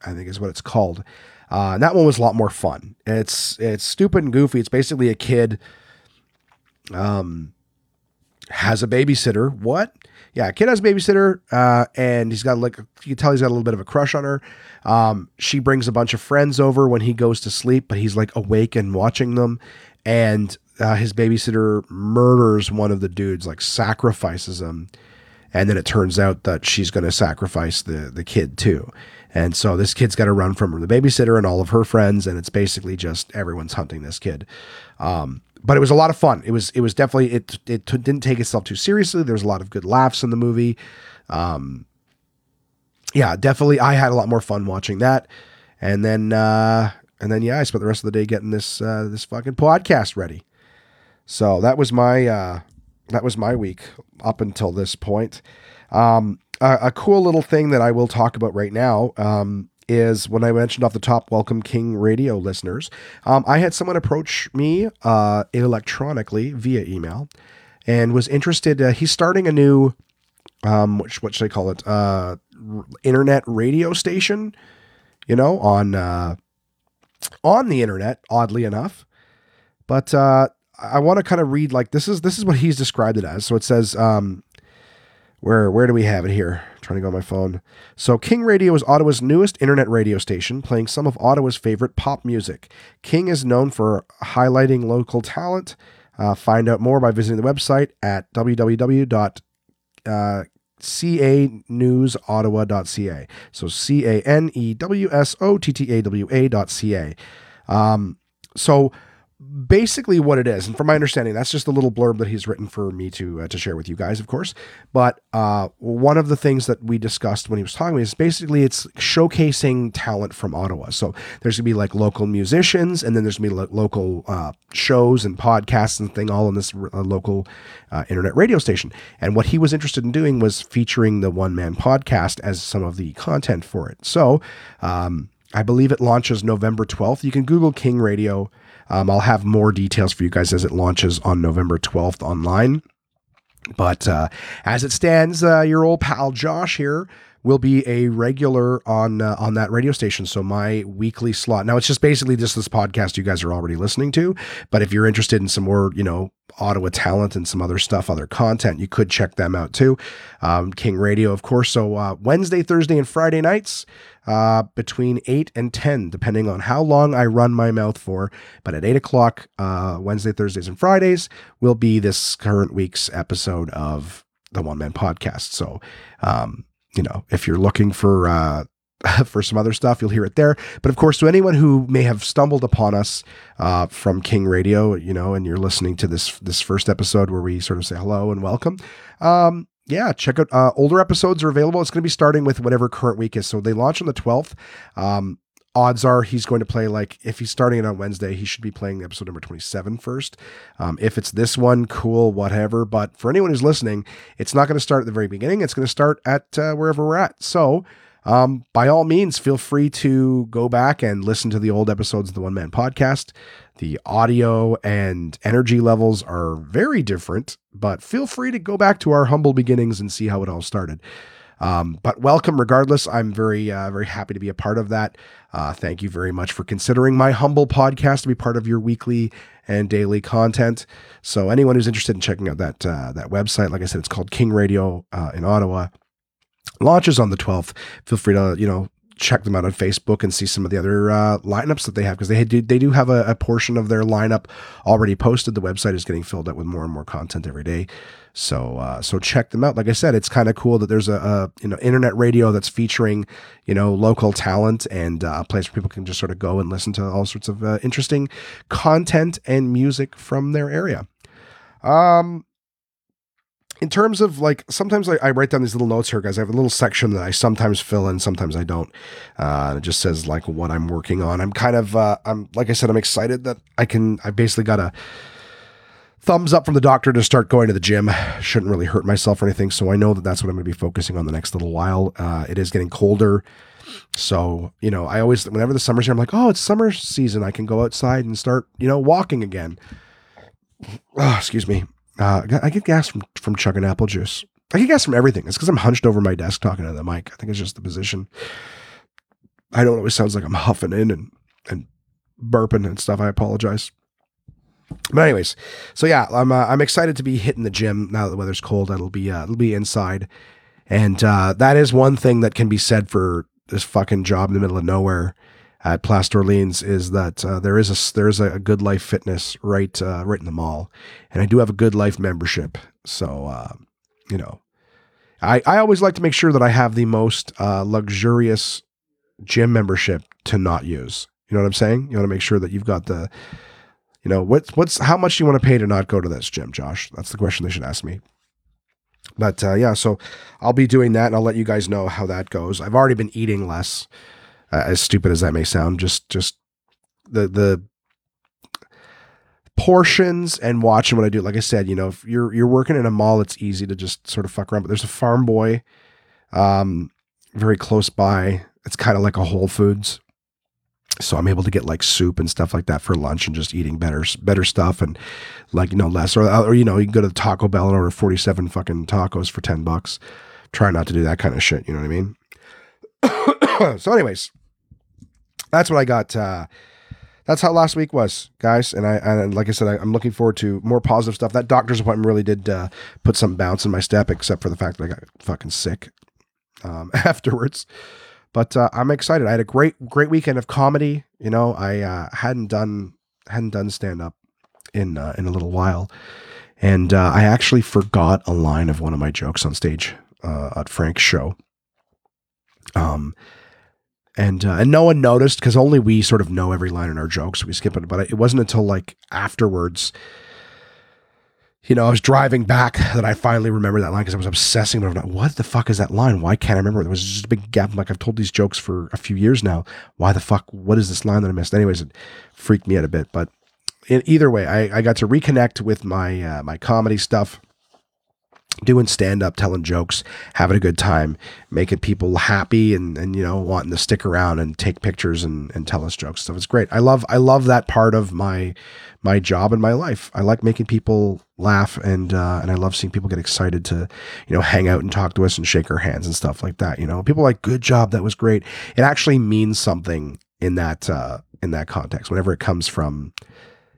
I think is what it's called. Uh, and that one was a lot more fun. It's it's stupid and goofy. It's basically a kid um has a babysitter. What? Yeah, kid has a babysitter, uh, and he's got like, you can tell he's got a little bit of a crush on her. Um, she brings a bunch of friends over when he goes to sleep, but he's like awake and watching them. And uh, his babysitter murders one of the dudes, like sacrifices him. And then it turns out that she's going to sacrifice the the kid too. And so this kid's got to run from the babysitter and all of her friends. And it's basically just everyone's hunting this kid. Um, But it was a lot of fun. It was, it was definitely, it, it t- didn't take itself too seriously. There was a lot of good laughs in the movie. Um, yeah, definitely. I had a lot more fun watching that. And then, uh, and then, yeah, I spent the rest of the day getting this, uh, this fucking podcast ready. So that was my, uh, that was my week up until this point. Um, a, a cool little thing that I will talk about right now, um, is when I mentioned off the top, welcome King Radio listeners. Um, I had someone approach me uh, electronically via email and was interested. Uh, he's starting a new, um, which, what should I call it? Uh, r- internet radio station, you know, on, uh, on the internet, oddly enough. But uh, I want to kind of read, like, this is, this is what he's described it as. So it says, um, Where where do we have it here? I'm trying to go on my phone. So King Radio is Ottawa's newest internet radio station, playing some of Ottawa's favorite pop music. King is known for highlighting local talent. Uh, find out more by visiting the website at w w w dot c a news ottawa dot c a. So C A N E W S O T T A W A dot C A. Um, so basically what it is, and from my understanding, that's just a little blurb that he's written for me to uh, to share with you guys, of course. But uh, one of the things that we discussed when he was talking is basically it's showcasing talent from Ottawa. So there's gonna be like local musicians, and then there's gonna be lo- local uh, shows and podcasts and thing all in this uh, local uh, internet radio station. And what he was interested in doing was featuring the One Man Podcast as some of the content for it. So um, I believe it launches November twelfth. You can Google King Radio. Um, I'll have more details for you guys as it launches on November twelfth online. But uh, as it stands, uh, your old pal Josh here will be a regular on uh, on that radio station. So my weekly slot. Now, it's just basically just this podcast you guys are already listening to. But if you're interested in some more, you know, Ottawa talent and some other stuff, other content, you could check them out too. Um, King Radio, of course. So uh, Wednesday, Thursday, and Friday nights uh, between eight and ten, depending on how long I run my mouth for. But at eight o'clock, uh, Wednesday, Thursdays, and Fridays will be this current week's episode of the One Man Podcast. So, um, you know, if you're looking for uh, for some other stuff. You'll hear it there. But of course, to anyone who may have stumbled upon us uh, from King Radio, you know, and you're listening to this this first episode where we sort of say hello and welcome. Um, yeah, check out uh, older episodes are available. It's going to be starting with whatever current week is. So they launch on the twelfth. Um, odds are he's going to play, like, if he's starting it on Wednesday, he should be playing episode number twenty-seven first. Um, if it's this one, cool, whatever. But for anyone who's listening, it's not going to start at the very beginning. It's going to start at uh, wherever we're at. So um, by all means, feel free to go back and listen to the old episodes of the One Man Podcast. The audio and energy levels are very different, but feel free to go back to our humble beginnings and see how it all started. Um, but welcome regardless. I'm very, uh, very happy to be a part of that. Uh, thank you very much for considering my humble podcast to be part of your weekly and daily content. So anyone who's interested in checking out that, uh, that website, like I said, it's called King Radio, uh, in Ottawa. Launches on the twelfth. Feel free to, you know, check them out on Facebook and see some of the other uh, lineups that they have, because they do they do have a, a portion of their lineup already posted. The website is getting filled up with more and more content every day, so uh, so check them out. Like I said, it's kind of cool that there's a, a you know internet radio that's featuring you know local talent and uh, a place where people can just sort of go and listen to all sorts of uh, interesting content and music from their area. Um. In terms of like, sometimes I, I write down these little notes here, guys. I have a little section that I sometimes fill in, sometimes I don't. Uh, it just says like what I'm working on. I'm kind of, uh, I'm like I said, I'm excited that I can, I basically got a thumbs up from the doctor to start going to the gym. Shouldn't really hurt myself or anything. So I know that that's what I'm going to be focusing on the next little while. Uh, it is getting colder. So, you know, I always, whenever the summer's here, I'm like, oh, it's summer season. I can go outside and start, you know, walking again. Oh, excuse me. Uh, I get gas from, from chugging apple juice. I get gas from everything. It's because I'm hunched over my desk talking to the mic. I think it's just the position. I don't know. It sounds like I'm huffing in and, and burping and stuff. I apologize. But anyways, so yeah, I'm, uh, I'm excited to be hitting the gym now that the weather's cold. It'll be, uh, it'll be inside. And, uh, that is one thing that can be said for this fucking job in the middle of nowhere at Place d'Orleans, is that uh, there is a there's a Good Life Fitness right uh, right in the mall, and I do have a Good Life membership. So uh, you know, I I always like to make sure that I have the most uh, luxurious gym membership to not use. You know what I'm saying? You want to make sure that you've got the, you know, what's what's how much do you want to pay to not go to this gym, Josh? That's the question they should ask me. But uh, yeah, so I'll be doing that, and I'll let you guys know how that goes. I've already been eating less. As stupid as that may sound, just just the the portions and watching what I do. Like I said, you know, if you're you're working in a mall, it's easy to just sort of fuck around. But there's a Farm Boy um, very close by. It's kind of like a Whole Foods, so I'm able to get like soup and stuff like that for lunch, and just eating better better stuff and like you know less or or you know you can go to the Taco Bell and order forty-seven fucking tacos for ten bucks. Try not to do that kind of shit. You know what I mean? So, anyways. That's what I got. Uh, that's how last week was, guys. And I, and like I said, I, I'm looking forward to more positive stuff. That doctor's appointment really did uh, put some bounce in my step, except for the fact that I got fucking sick um, afterwards. But uh, I'm excited. I had a great, great weekend of comedy. You know, I uh, hadn't done hadn't done stand up in uh, in a little while, and uh, I actually forgot a line of one of my jokes on stage uh, at Frank's show. Um. And, uh, and no one noticed, because only we sort of know every line in our jokes. So we skip it. But it wasn't until like afterwards, you know, I was driving back that I finally remembered that line, because I was obsessing over what the fuck is that line? Why can't I remember it? There was just a big gap. Like, I've told these jokes for a few years now. Why the fuck? What is this line that I missed? Anyways, it freaked me out a bit. But in either way, I, I got to reconnect with my, uh, my comedy stuff. Doing stand-up, telling jokes, having a good time, making people happy, and, and you know, wanting to stick around and take pictures and, and tell us jokes. So it's great. I love I love that part of my my job and my life. I like making people laugh, and uh, and I love seeing people get excited to, you know, hang out and talk to us and shake our hands and stuff like that. You know, people are like, good job, that was great. It actually means something in that uh, in that context. Whenever it comes from,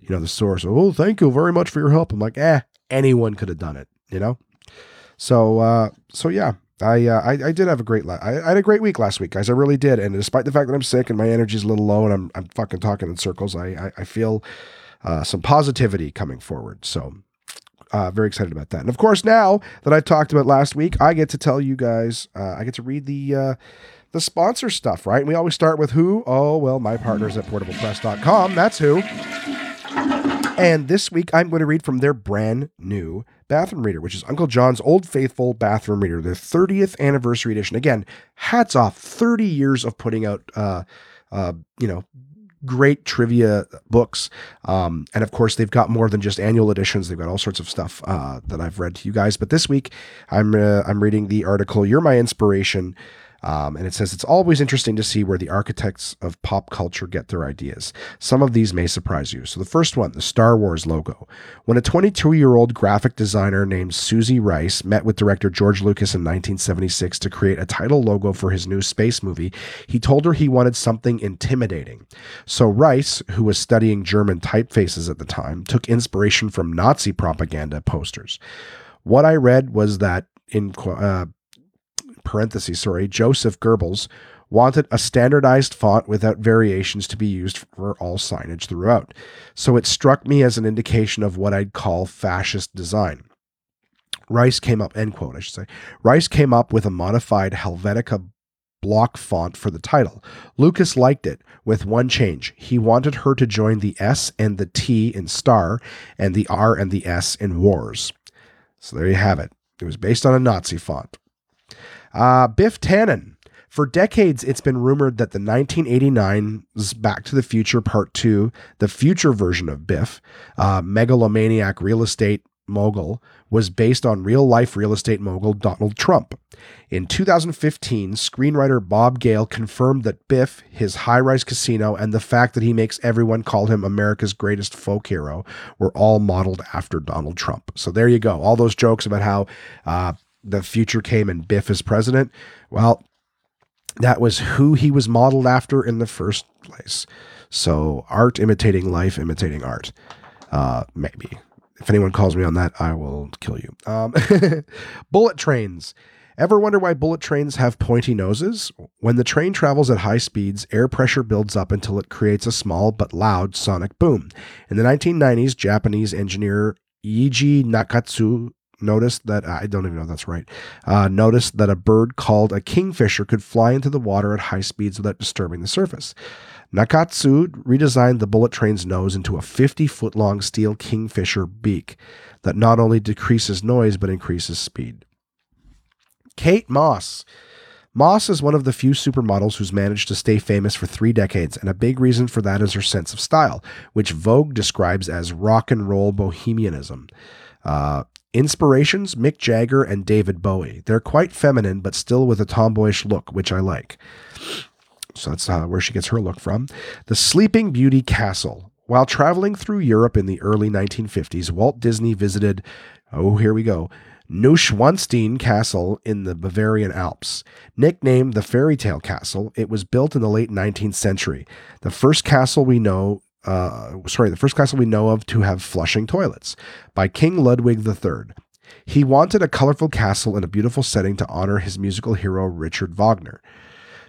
you know, the source. Oh, thank you very much for your help. I'm like, eh, anyone could have done it. You know. So, uh, so yeah, I, uh, I, I did have a great, la- I, I had a great week last week, guys. I really did. And despite the fact that I'm sick and my energy is a little low and I'm, I'm fucking talking in circles, I, I, I feel, uh, some positivity coming forward. So, uh, very excited about that. And of course, now that I talked about last week, I get to tell you guys, uh, I get to read the, uh, the sponsor stuff, right? And we always start with who? Oh, well, my partners at portable press dot com. That's who. And this week, I'm going to read from their brand new bathroom reader, which is Uncle John's Old Faithful Bathroom Reader, their thirtieth anniversary edition. Again, hats off, thirty years of putting out, uh, uh, you know, great trivia books. Um, and of course, they've got more than just annual editions. They've got all sorts of stuff uh, that I've read to you guys. But this week, I'm uh, I'm reading the article, You're My Inspiration. Um, and it says, it's always interesting to see where the architects of pop culture get their ideas. Some of these may surprise you. So the first one, the Star Wars logo. When a twenty-two-year-old graphic designer named Susie Rice met with director George Lucas in nineteen seventy-six to create a title logo for his new space movie, he told her he wanted something intimidating. So Rice, who was studying German typefaces at the time, took inspiration from Nazi propaganda posters. What I read was that in... Uh, parentheses, sorry, Joseph Goebbels wanted a standardized font without variations to be used for all signage throughout. So it struck me as an indication of what I'd call fascist design. Rice came up, end quote, I should say. Rice came up with a modified Helvetica block font for the title. Lucas liked it with one change. He wanted her to join the S and the T in star and the R and the S in wars. So there you have it. It was based on a Nazi font. Uh, Biff Tannen. For decades, it's been rumored that the nineteen eighty-nine's Back to the Future Part two, the future version of Biff, uh, megalomaniac real estate mogul, was based on real-life real estate mogul Donald Trump. In two thousand fifteen, screenwriter Bob Gale confirmed that Biff, his high-rise casino, and the fact that he makes everyone call him America's greatest folk hero were all modeled after Donald Trump. So there you go. All those jokes about how... Uh, the future came and Biff is president. Well, that was who he was modeled after in the first place. So art imitating life, imitating art. Uh, maybe. If anyone calls me on that, I will kill you. Um, bullet trains. Ever wonder why bullet trains have pointy noses? When the train travels at high speeds, air pressure builds up until it creates a small but loud sonic boom. In the nineteen nineties, Japanese engineer Eiji Nakatsu noticed that, I don't even know if that's right, uh, noticed that a bird called a kingfisher could fly into the water at high speeds without disturbing the surface. Nakatsu redesigned the bullet train's nose into a fifty-foot-long steel kingfisher beak that not only decreases noise but increases speed. Kate Moss. Moss is one of the few supermodels who's managed to stay famous for three decades, and a big reason for that is her sense of style, which Vogue describes as rock and roll bohemianism. Uh, Inspirations, Mick Jagger and David Bowie. They're quite feminine, but still with a tomboyish look, which I like. So that's uh, where she gets her look from. The Sleeping Beauty Castle. While traveling through Europe in the early nineteen fifties, Walt Disney visited, oh, here we go, Neuschwanstein Castle in the Bavarian Alps. Nicknamed the Fairy Tale Castle, it was built in the late nineteenth century. The first castle we know Uh, sorry, the first castle we know of to have flushing toilets, by King Ludwig the Third. He wanted a colorful castle in a beautiful setting to honor his musical hero, Richard Wagner.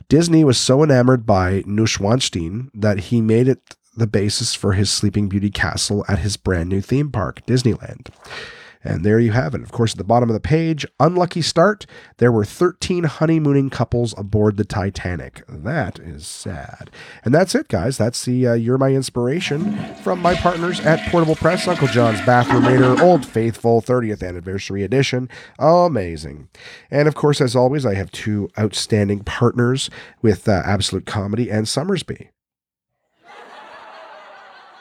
Disney was so enamored by Neuschwanstein that he made it the basis for his Sleeping Beauty Castle at his brand new theme park, Disneyland. And there you have it. Of course, at the bottom of the page, unlucky start. There were thirteen honeymooning couples aboard the Titanic. That is sad. And that's it, guys. That's the uh, You're My Inspiration from my partners at Portable Press, Uncle John's Bathroom Reader, Old Faithful, thirtieth Anniversary Edition. Amazing. And of course, as always, I have two outstanding partners with uh, Absolute Comedy and Summersby.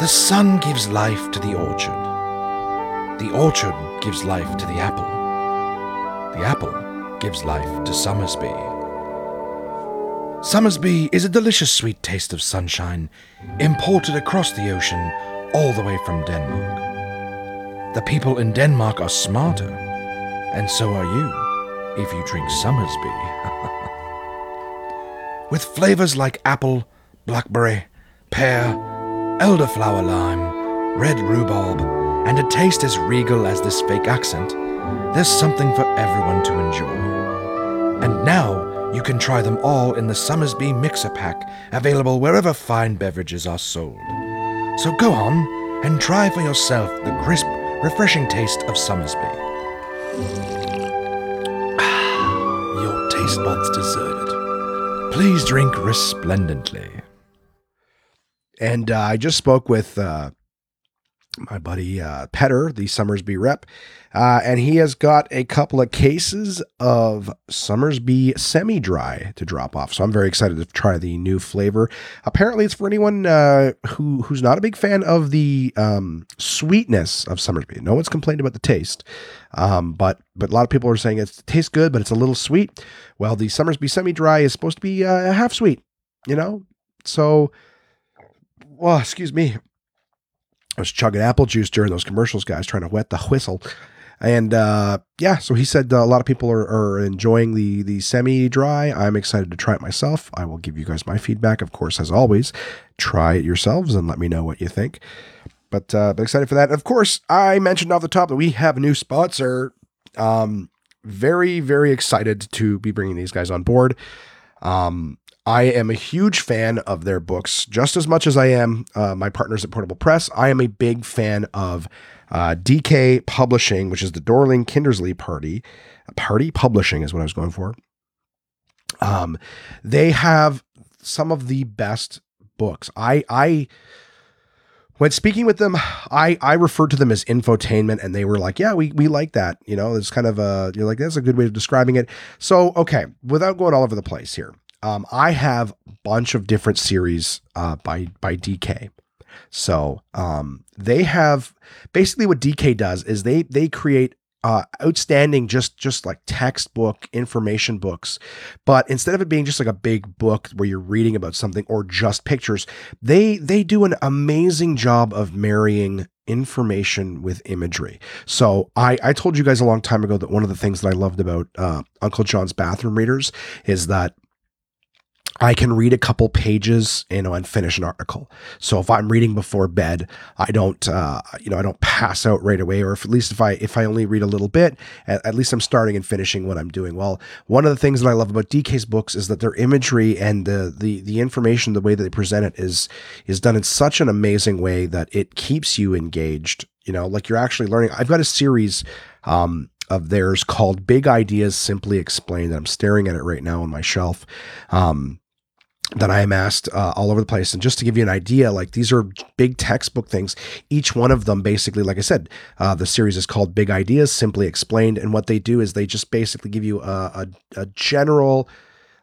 The sun gives life to the orchard. The orchard gives life to the apple. The apple gives life to Summersby. Summersby is a delicious sweet taste of sunshine, imported across the ocean all the way from Denmark. The people in Denmark are smarter, and so are you if you drink Summersby. With flavors like apple, blackberry, pear, elderflower lime, red rhubarb, and a taste as regal as this fake accent, there's something for everyone to enjoy. And now you can try them all in the Summersby Mixer Pack, available wherever fine beverages are sold. So go on and try for yourself the crisp, refreshing taste of Summersby. Your taste buds deserve it. Please drink resplendently. And uh, I just spoke with... Uh my buddy uh, Petter, the Summersby rep, uh, and he has got a couple of cases of Summersby semi-dry to drop off. So I'm very excited to try the new flavor. Apparently it's for anyone uh, who who's not a big fan of the um, sweetness of Summersby. No one's complained about the taste, um, but but a lot of people are saying it tastes good, but it's a little sweet. Well, the Summersby semi-dry is supposed to be uh, half sweet, you know? So, well, excuse me. I was chugging apple juice during those commercials, guys, trying to wet the whistle. And uh, yeah, so he said uh, a lot of people are, are enjoying the the semi-dry. I'm excited to try it myself. I will give you guys my feedback, of course, as always. Try it yourselves and let me know what you think. But uh, but excited for that. And of course, I mentioned off the top that we have a new sponsor. Um, very, very excited to be bringing these guys on board. Um I am a huge fan of their books, just as much as I am uh, my partners at Portable Press. I am a big fan of uh, D K Publishing, which is the Dorling Kindersley party. Party Publishing is what I was going for. Um, they have some of the best books. I, I, when speaking with them, I, I referred to them as infotainment, and they were like, yeah, we, we like that. You know, it's kind of a, you're like, that's a good way of describing it. So, okay, without going all over the place here. Um, I have a bunch of different series uh, by by D K. So um, they have basically what D K does is they they create uh, outstanding just just like textbook information books, but instead of it being just like a big book where you're reading about something or just pictures, they they do an amazing job of marrying information with imagery. So I, I told you guys a long time ago that one of the things that I loved about uh, Uncle John's Bathroom Readers is that I can read a couple pages, you know, and finish an article. So if I'm reading before bed, I don't, uh, you know, I don't pass out right away, or if at least if I, if I only read a little bit, at, at least I'm starting and finishing what I'm doing. Well, one of the things that I love about D K's books is that their imagery and the, the, the information, the way that they present it is, is done in such an amazing way that it keeps you engaged, you know, like you're actually learning. I've got a series, um, of theirs called Big Ideas Simply Explained. I'm staring at it right now on my shelf. Um, that I amassed uh, all over the place. And just to give you an idea, like these are big textbook things. Each one of them basically, like I said, uh, the series is called Big Ideas Simply Explained. And what they do is they just basically give you a, a, a general,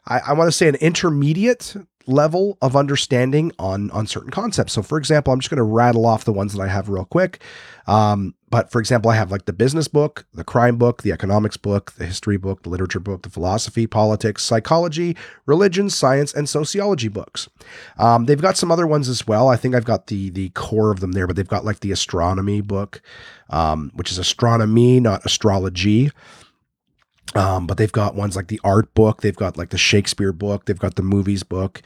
I, I want to say an intermediate level of understanding on, on certain concepts. So for example, I'm just going to rattle off the ones that I have real quick. Um, But for example, I have like the business book, the crime book, the economics book, the history book, the literature book, the philosophy, politics, psychology, religion, science, and sociology books. Um, they've got some other ones as well. I think I've got the the core of them there, but they've got like the astronomy book, um, which is astronomy, not astrology. Um, but they've got ones like the art book. They've got like the Shakespeare book. They've got the movies book.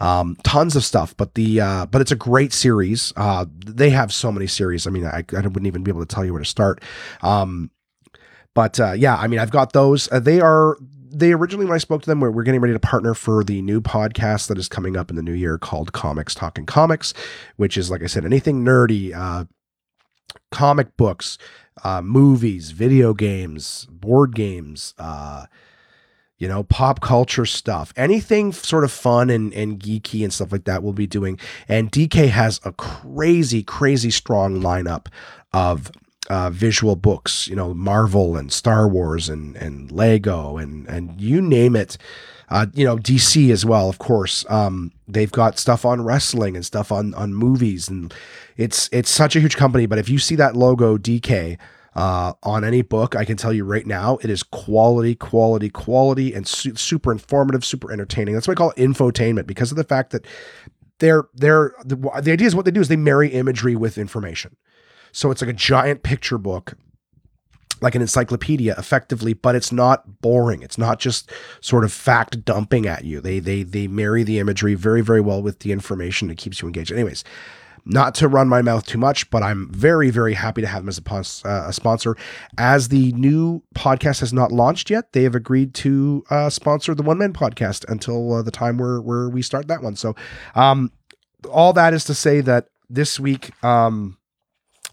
Um, tons of stuff, but the, uh, but it's a great series. Uh, they have so many series. I mean, I, I wouldn't even be able to tell you where to start. Um, but, uh, yeah, I mean, I've got those, uh, they are, they originally, when I spoke to them, we're, we're getting ready to partner for the new podcast that is coming up in the new year called Comics Talking Comics, which is, like I said, anything nerdy, uh, comic books, uh, movies, video games, board games, uh, you know, pop culture stuff, anything sort of fun and, and geeky and stuff like that we'll be doing. And D K has a crazy, crazy strong lineup of uh, visual books, you know, Marvel and Star Wars and, and Lego and, and you name it. Uh, you know, D C as well, of course. Um, they've got stuff on wrestling and stuff on, on movies, and it's it's such a huge company. But if you see that logo D K uh, on any book, I can tell you right now, it is quality, quality, quality, and su- super informative, super entertaining. That's what I call infotainment, because of the fact that they're they're the, the idea is what they do is they marry imagery with information. So it's like a giant picture book, like an encyclopedia effectively, but it's not boring. It's not just sort of fact dumping at you. They, they, they marry the imagery very, very well with the information that keeps you engaged. Anyways, not to run my mouth too much, but I'm very, very happy to have them as a, uh, a sponsor. As the new podcast has not launched yet, they have agreed to uh, sponsor the one man podcast until uh, the time where, where we start that one. So, um, all that is to say that this week, um,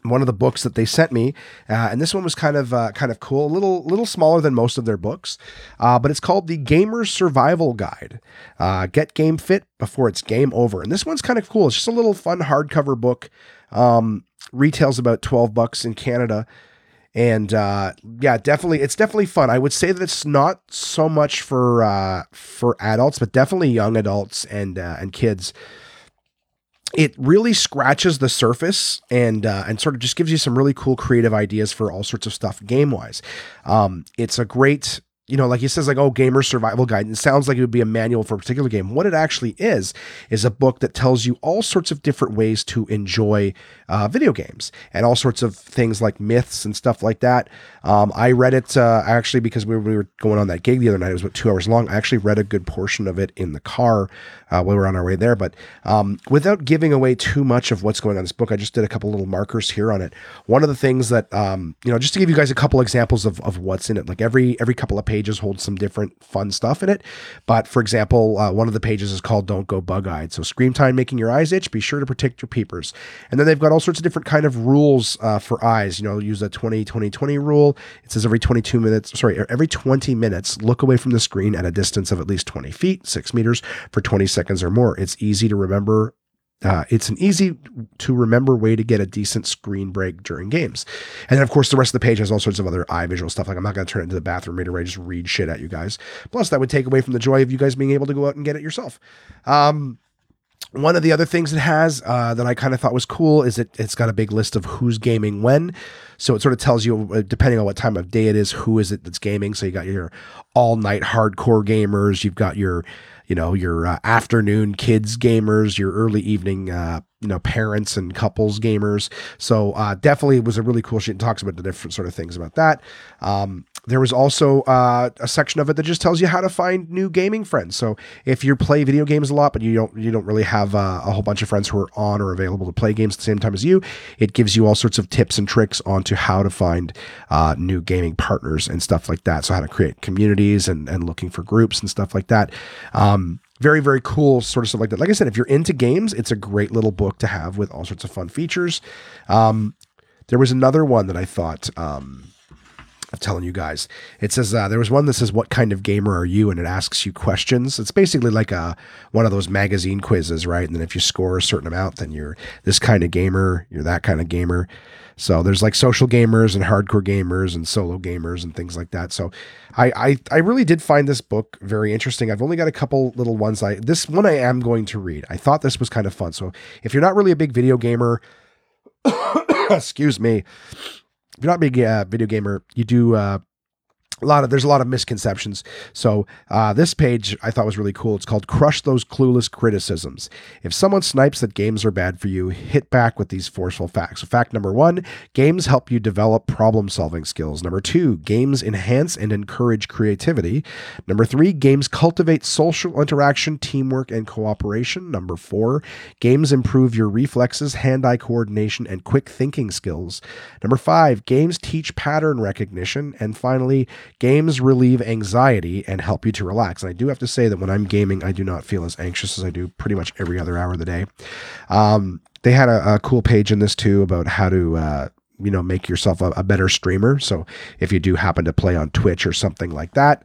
one of the books that they sent me, uh, and this one was kind of uh, kind of cool, a little little smaller than most of their books, uh, but it's called The Gamer's Survival Guide. Uh, get game fit before it's game over. And this one's kind of cool. It's just a little fun hardcover book. Um, retails about twelve bucks in Canada. And uh, yeah, definitely, it's definitely fun. I would say that it's not so much for uh, for adults, but definitely young adults and uh, and kids. It really scratches the surface and uh, and sort of just gives you some really cool creative ideas for all sorts of stuff game-wise. Um, it's a great, you know, like he says, like, oh, gamer survival guide. And it sounds like it would be a manual for a particular game. What it actually is, is a book that tells you all sorts of different ways to enjoy uh, video games and all sorts of things like myths and stuff like that. Um, I read it uh, actually because we were going on that gig the other night. It was about two hours long. I actually read a good portion of it in the car uh, while we were on our way there. But um, without giving away too much of what's going on in this book, I just did a couple little markers here on it. One of the things that, um, you know, just to give you guys a couple examples of, of what's in it, like every, every couple of pages, pages hold some different fun stuff in it. But for example, uh, one of the pages is called Don't Go Bug-Eyed. So scream time making your eyes itch, be sure to protect your peepers. And then they've got all sorts of different kind of rules uh, for eyes. You know, use a twenty twenty twenty rule. It says every twenty-two minutes, sorry, every twenty minutes, look away from the screen at a distance of at least twenty feet, six meters for twenty seconds or more. It's easy to remember. Uh, it's an easy to remember way to get a decent screen break during games. And then of course the rest of the page has all sorts of other eye visual stuff. Like I'm not going to turn it into the bathroom reader where I just read shit at you guys. Plus that would take away from the joy of you guys being able to go out and get it yourself. Um, one of the other things it has uh, that I kind of thought was cool is it, it's got a big list of who's gaming when. So it sort of tells you, depending on what time of day it is, who is it that's gaming. So you got your all night hardcore gamers. You've got your, you know, your uh, afternoon kids gamers, your early evening, uh, you know, parents and couples gamers. So uh, definitely it was a really cool sheet and talks about the different sort of things about that. Um, there was also uh, a section of it that just tells you how to find new gaming friends. So if you play video games a lot, but you don't, you don't really have uh, a whole bunch of friends who are on or available to play games at the same time as you, it gives you all sorts of tips and tricks on to how to find uh, new gaming partners and stuff like that. So how to create communities and, and looking for groups and stuff like that. Um, Very, very cool sort of stuff like that. Like I said, if you're into games, it's a great little book to have with all sorts of fun features. Um, there was another one that I thought, um, I'm telling you guys, it says, uh, there was one that says, what kind of gamer are you? And it asks you questions. It's basically like a, one of those magazine quizzes, right? And then if you score a certain amount, then you're this kind of gamer, you're that kind of gamer. So there's like social gamers and hardcore gamers and solo gamers and things like that. So I, I, I really did find this book very interesting. I've only got a couple little ones. I, this one I am going to read. I thought this was kind of fun. So if you're not really a big video gamer, excuse me, if you're not a big uh, video gamer, you do, uh, a lot of, there's a lot of misconceptions. So uh, this page I thought was really cool. It's called Crush Those Clueless Criticisms. If someone snipes that games are bad for you, hit back with these forceful facts. So fact number one, games help you develop problem-solving skills. Number two, games enhance and encourage creativity. Number three, games cultivate social interaction, teamwork, and cooperation. Number four, games improve your reflexes, hand-eye coordination, and quick thinking skills. Number five, games teach pattern recognition. And finally, games relieve anxiety and help you to relax. And I do have to say that when I'm gaming, I do not feel as anxious as I do pretty much every other hour of the day. Um, they had a, a cool page in this too about how to, uh, you know, make yourself a, a better streamer. So if you do happen to play on Twitch or something like that,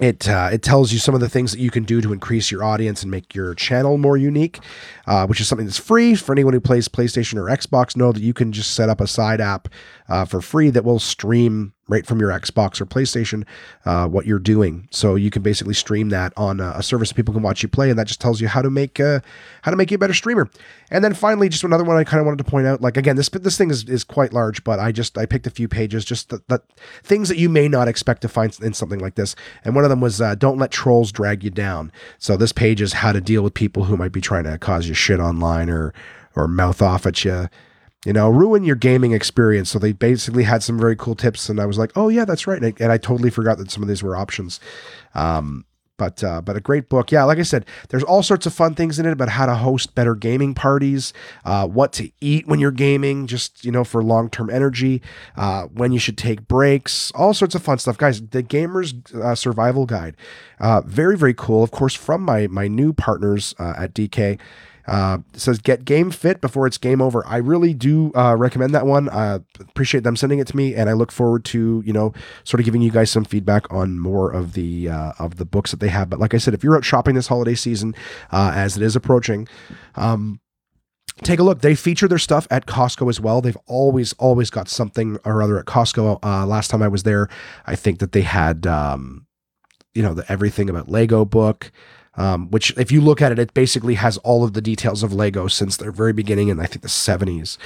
It uh, it tells you some of the things that you can do to increase your audience and make your channel more unique, uh, which is something that's free for anyone who plays PlayStation or Xbox. Know that you can just set up a side app uh, for free that will stream right from your Xbox or PlayStation uh, what you're doing. So you can basically stream that on a, a service that people can watch you play, and that just tells you how to make uh, how to make you a better streamer. And then finally, just another one I kind of wanted to point out. Like again, this this thing is is quite large, but I just I picked a few pages just that, that things that you may not expect to find in something like this. And one of them was uh, don't let trolls drag you down. So this page is how to deal with people who might be trying to cause you shit online or or mouth off at you, you know, ruin your gaming experience. So they basically had some very cool tips, and I was like, oh yeah, that's right. And I, and I totally forgot that some of these were options. Um, But uh, but a great book. Yeah, like I said, there's all sorts of fun things in it about how to host better gaming parties, uh, what to eat when you're gaming, just, you know, for long-term energy, uh, when you should take breaks, all sorts of fun stuff. Guys, the Gamer's uh, Survival Guide. Uh, very, very cool. Of course, from my, my new partners uh, at D K. Uh, it says get game fit before it's game over. I really do uh, recommend that one. I appreciate them sending it to me, and I look forward to, you know, sort of giving you guys some feedback on more of the uh, of the books that they have. But like I said, if you're out shopping this holiday season, uh, as it is approaching, um, take a look. They feature their stuff at Costco as well. They've always, always got something or other at Costco. Uh, last time I was there, I think that they had, um, you know, the everything about Lego book. Um, which if you look at it, it basically has all of the details of Lego since their very beginning in I think the seventies,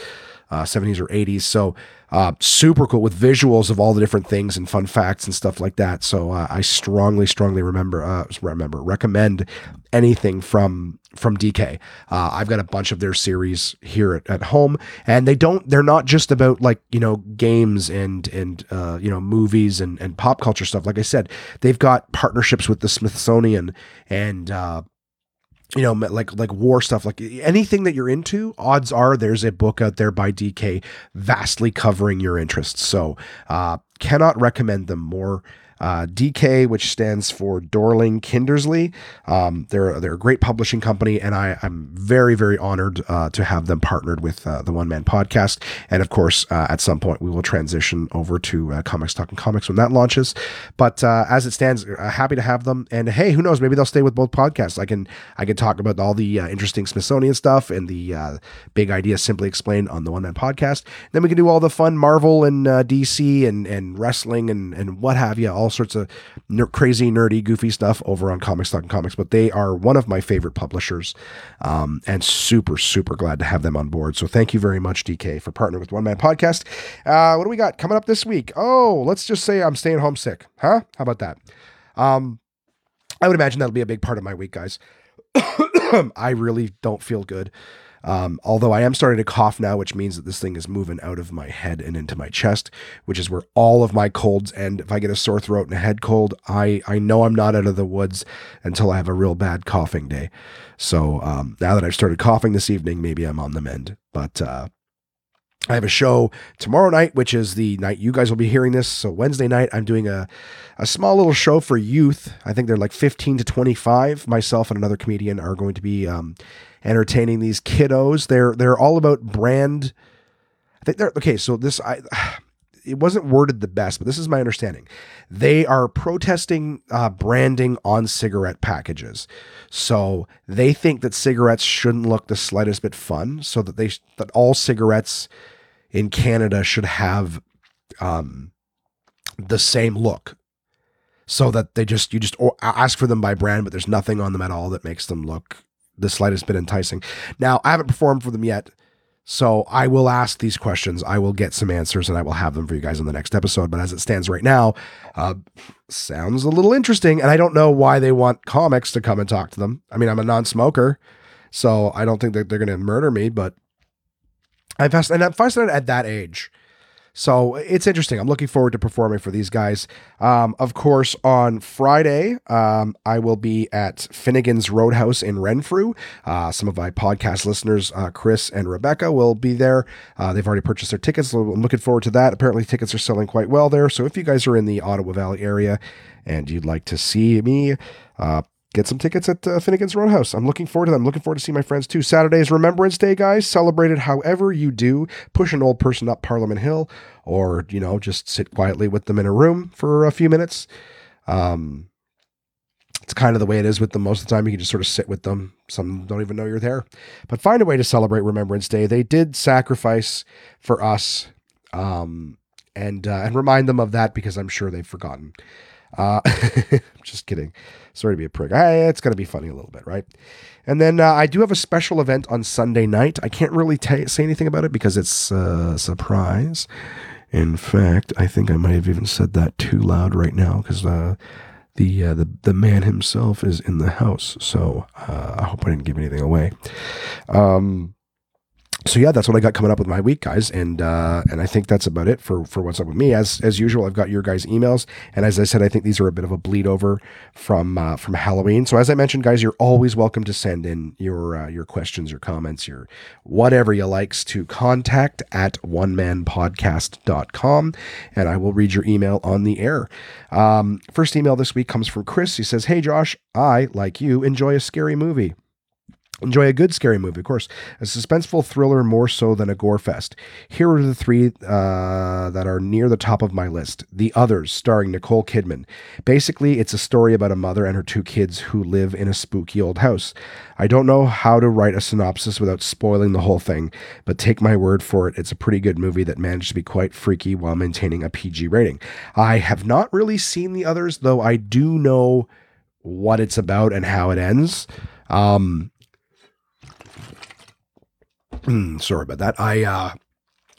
uh, seventies or eighties. So uh, super cool with visuals of all the different things and fun facts and stuff like that. So uh, I strongly, strongly remember, uh, remember, recommend anything from from D K. Uh, I've got a bunch of their series here at, at home, and they don't, they're not just about like, you know, games and, and, uh, you know, movies and, and pop culture stuff. Like I said, they've got partnerships with the Smithsonian and, uh, you know, like, like war stuff, like anything that you're into, odds are there's a book out there by D K vastly covering your interests. So, uh, cannot recommend them more. Uh, D K, which stands for Dorling Kindersley. Um, they're, they're a great publishing company, and I, I'm very, very honored uh, to have them partnered with uh, the One Man Podcast. And of course, uh, at some point, we will transition over to uh, Comics Talking Comics when that launches. But uh, as it stands, uh, happy to have them. And hey, who knows? Maybe they'll stay with both podcasts. I can I can talk about all the uh, interesting Smithsonian stuff and the uh, big idea Simply Explained on the One Man Podcast. Then we can do all the fun Marvel and uh, D C and, and wrestling and, and what have you, all sorts of ner- crazy, nerdy, goofy stuff over on Comics Talking Comics, but they are one of my favorite publishers, um, and super, super glad to have them on board. So thank you very much, D K, for partnering with One Man Podcast. Uh, what do we got coming up this week? Oh, let's just say I'm staying home sick. Huh? How about that? Um, I would imagine that'll be a big part of my week, guys. I really don't feel good. Um, although I am starting to cough now, which means that this thing is moving out of my head and into my chest, which is where all of my colds end. If I get a sore throat and a head cold, I, I know I'm not out of the woods until I have a real bad coughing day. So, um, now that I've started coughing this evening, maybe I'm on the mend, but, uh, I have a show tomorrow night, which is the night you guys will be hearing this. So Wednesday night, I'm doing a, a small little show for youth. I think they're like fifteen to twenty-five. Myself and another comedian are going to be, um, entertaining these kiddos. They're, they're all about brand. I think they're okay. So this, I, it wasn't worded the best, but this is my understanding. They are protesting uh, branding on cigarette packages. So they think that cigarettes shouldn't look the slightest bit fun, so that they, that all cigarettes in Canada should have um, the same look. So that they just, you just ask for them by brand, but there's nothing on them at all that makes them look the slightest bit enticing. Now, I haven't performed for them yet, so I will ask these questions. I will get some answers, and I will have them for you guys on the next episode. But as it stands right now, uh, sounds a little interesting, and I don't know why they want comics to come and talk to them. I mean, I'm a non-smoker, so I don't think that they're going to murder me, but I'm fascinated, and I'm fascinated at that age. So it's interesting. I'm looking forward to performing for these guys. Um, of course, on Friday, um, I will be at Finnegan's Roadhouse in Renfrew. Uh, some of my podcast listeners, uh, Chris and Rebecca, will be there. Uh, they've already purchased their tickets. So I'm looking forward to that. Apparently, tickets are selling quite well there. So if you guys are in the Ottawa Valley area and you'd like to see me, uh, get some tickets at uh, Finnegan's Roadhouse. I'm looking forward to them. I'm looking forward to see my friends too. Saturday is Remembrance Day, guys. Celebrate it however you do. Push an old person up Parliament Hill, or, you know, just sit quietly with them in a room for a few minutes. Um, it's kind of the way it is with them most of the time. You can just sort of sit with them. Some don't even know you're there. But find a way to celebrate Remembrance Day. They did sacrifice for us, um, and uh, and remind them of that, because I'm sure they've forgotten. Uh, just kidding. Sorry to be a prick. Hey, it's going to be funny a little bit, right? And then uh, I do have a special event on Sunday night. I can't really t- say anything about it because it's a surprise. In fact, I think I might have even said that too loud right now, because uh, the, uh, the the man himself is in the house. So uh, I hope I didn't give anything away. Um, so yeah, that's what I got coming up with my week, guys, and uh, and I think that's about it for for what's up with me. As as usual, I've got your guys' emails, and as I said, I think these are a bit of a bleed over from uh, from Halloween. So as I mentioned, guys, you're always welcome to send in your uh, your questions, your comments, your whatever you likes to contact at one man podcast dot com, and I will read your email on the air. Um, first email this week comes from Chris. He says, "Hey Josh, I, like you, enjoy a scary movie. Enjoy a good scary movie, of course. A suspenseful thriller more so than a gore fest. Here are the three uh, that are near the top of my list. The Others, starring Nicole Kidman. Basically, it's a story about a mother and her two kids who live in a spooky old house. I don't know how to write a synopsis without spoiling the whole thing, but take my word for it, it's a pretty good movie that managed to be quite freaky while maintaining a P G rating. I have not really seen The Others, though I do know what it's about and how it ends. Um... Sorry about that. I uh,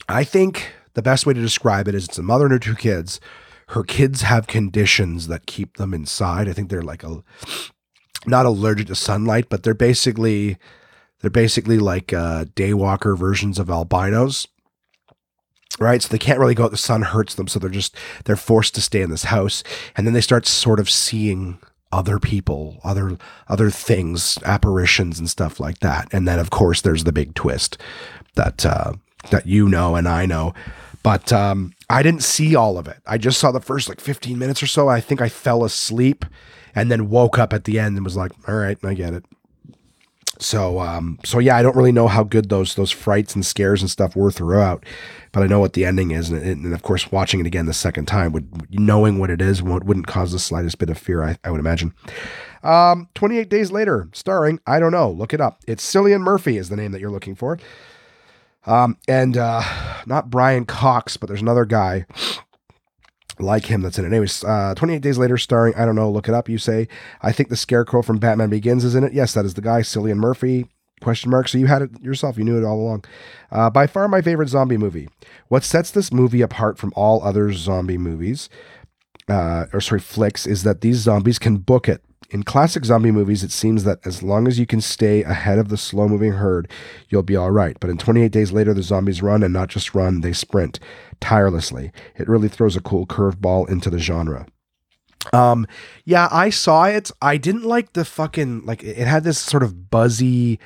I think the best way to describe it is it's a mother and her two kids. Her kids have conditions that keep them inside. I think they're like a not allergic to sunlight, but they're basically they're basically like uh, daywalker versions of albinos, right? So they can't really go out. The sun hurts them, so they're just they're forced to stay in this house, and then they start sort of seeing other people, other, other things, apparitions and stuff like that. And then of course there's the big twist that, uh, that, you know, and I know, but, um, I didn't see all of it. I just saw the first like fifteen minutes or so. I think I fell asleep and then woke up at the end and was like, all right, I get it. So, um, so yeah, I don't really know how good those, those frights and scares and stuff were throughout, but I know what the ending is. And, and of course, watching it again the second time, would knowing what it is wouldn't cause the slightest bit of fear, I, I would imagine. Um, twenty-eight Days Later, starring, I don't know, look it up. It's Cillian Murphy is the name that you're looking for. Um, and uh, not Brian Cox, but there's another guy like him that's in it. Anyways, uh, twenty-eight Days Later, starring, I don't know, look it up, you say. I think the Scarecrow from Batman Begins is in it. Yes, that is the guy, Cillian Murphy. Question mark. So you had it yourself. You knew it all along. Uh, by far my favorite zombie movie. What sets this movie apart from all other zombie movies, uh, or sorry, flicks, is that these zombies can book it. In classic zombie movies, it seems that as long as you can stay ahead of the slow-moving herd, you'll be all right. But in twenty-eight Days Later, the zombies run, and not just run, they sprint tirelessly. It really throws a cool curveball into the genre. Um, yeah, I saw it. I didn't like the fucking, like, it had this sort of buzzy,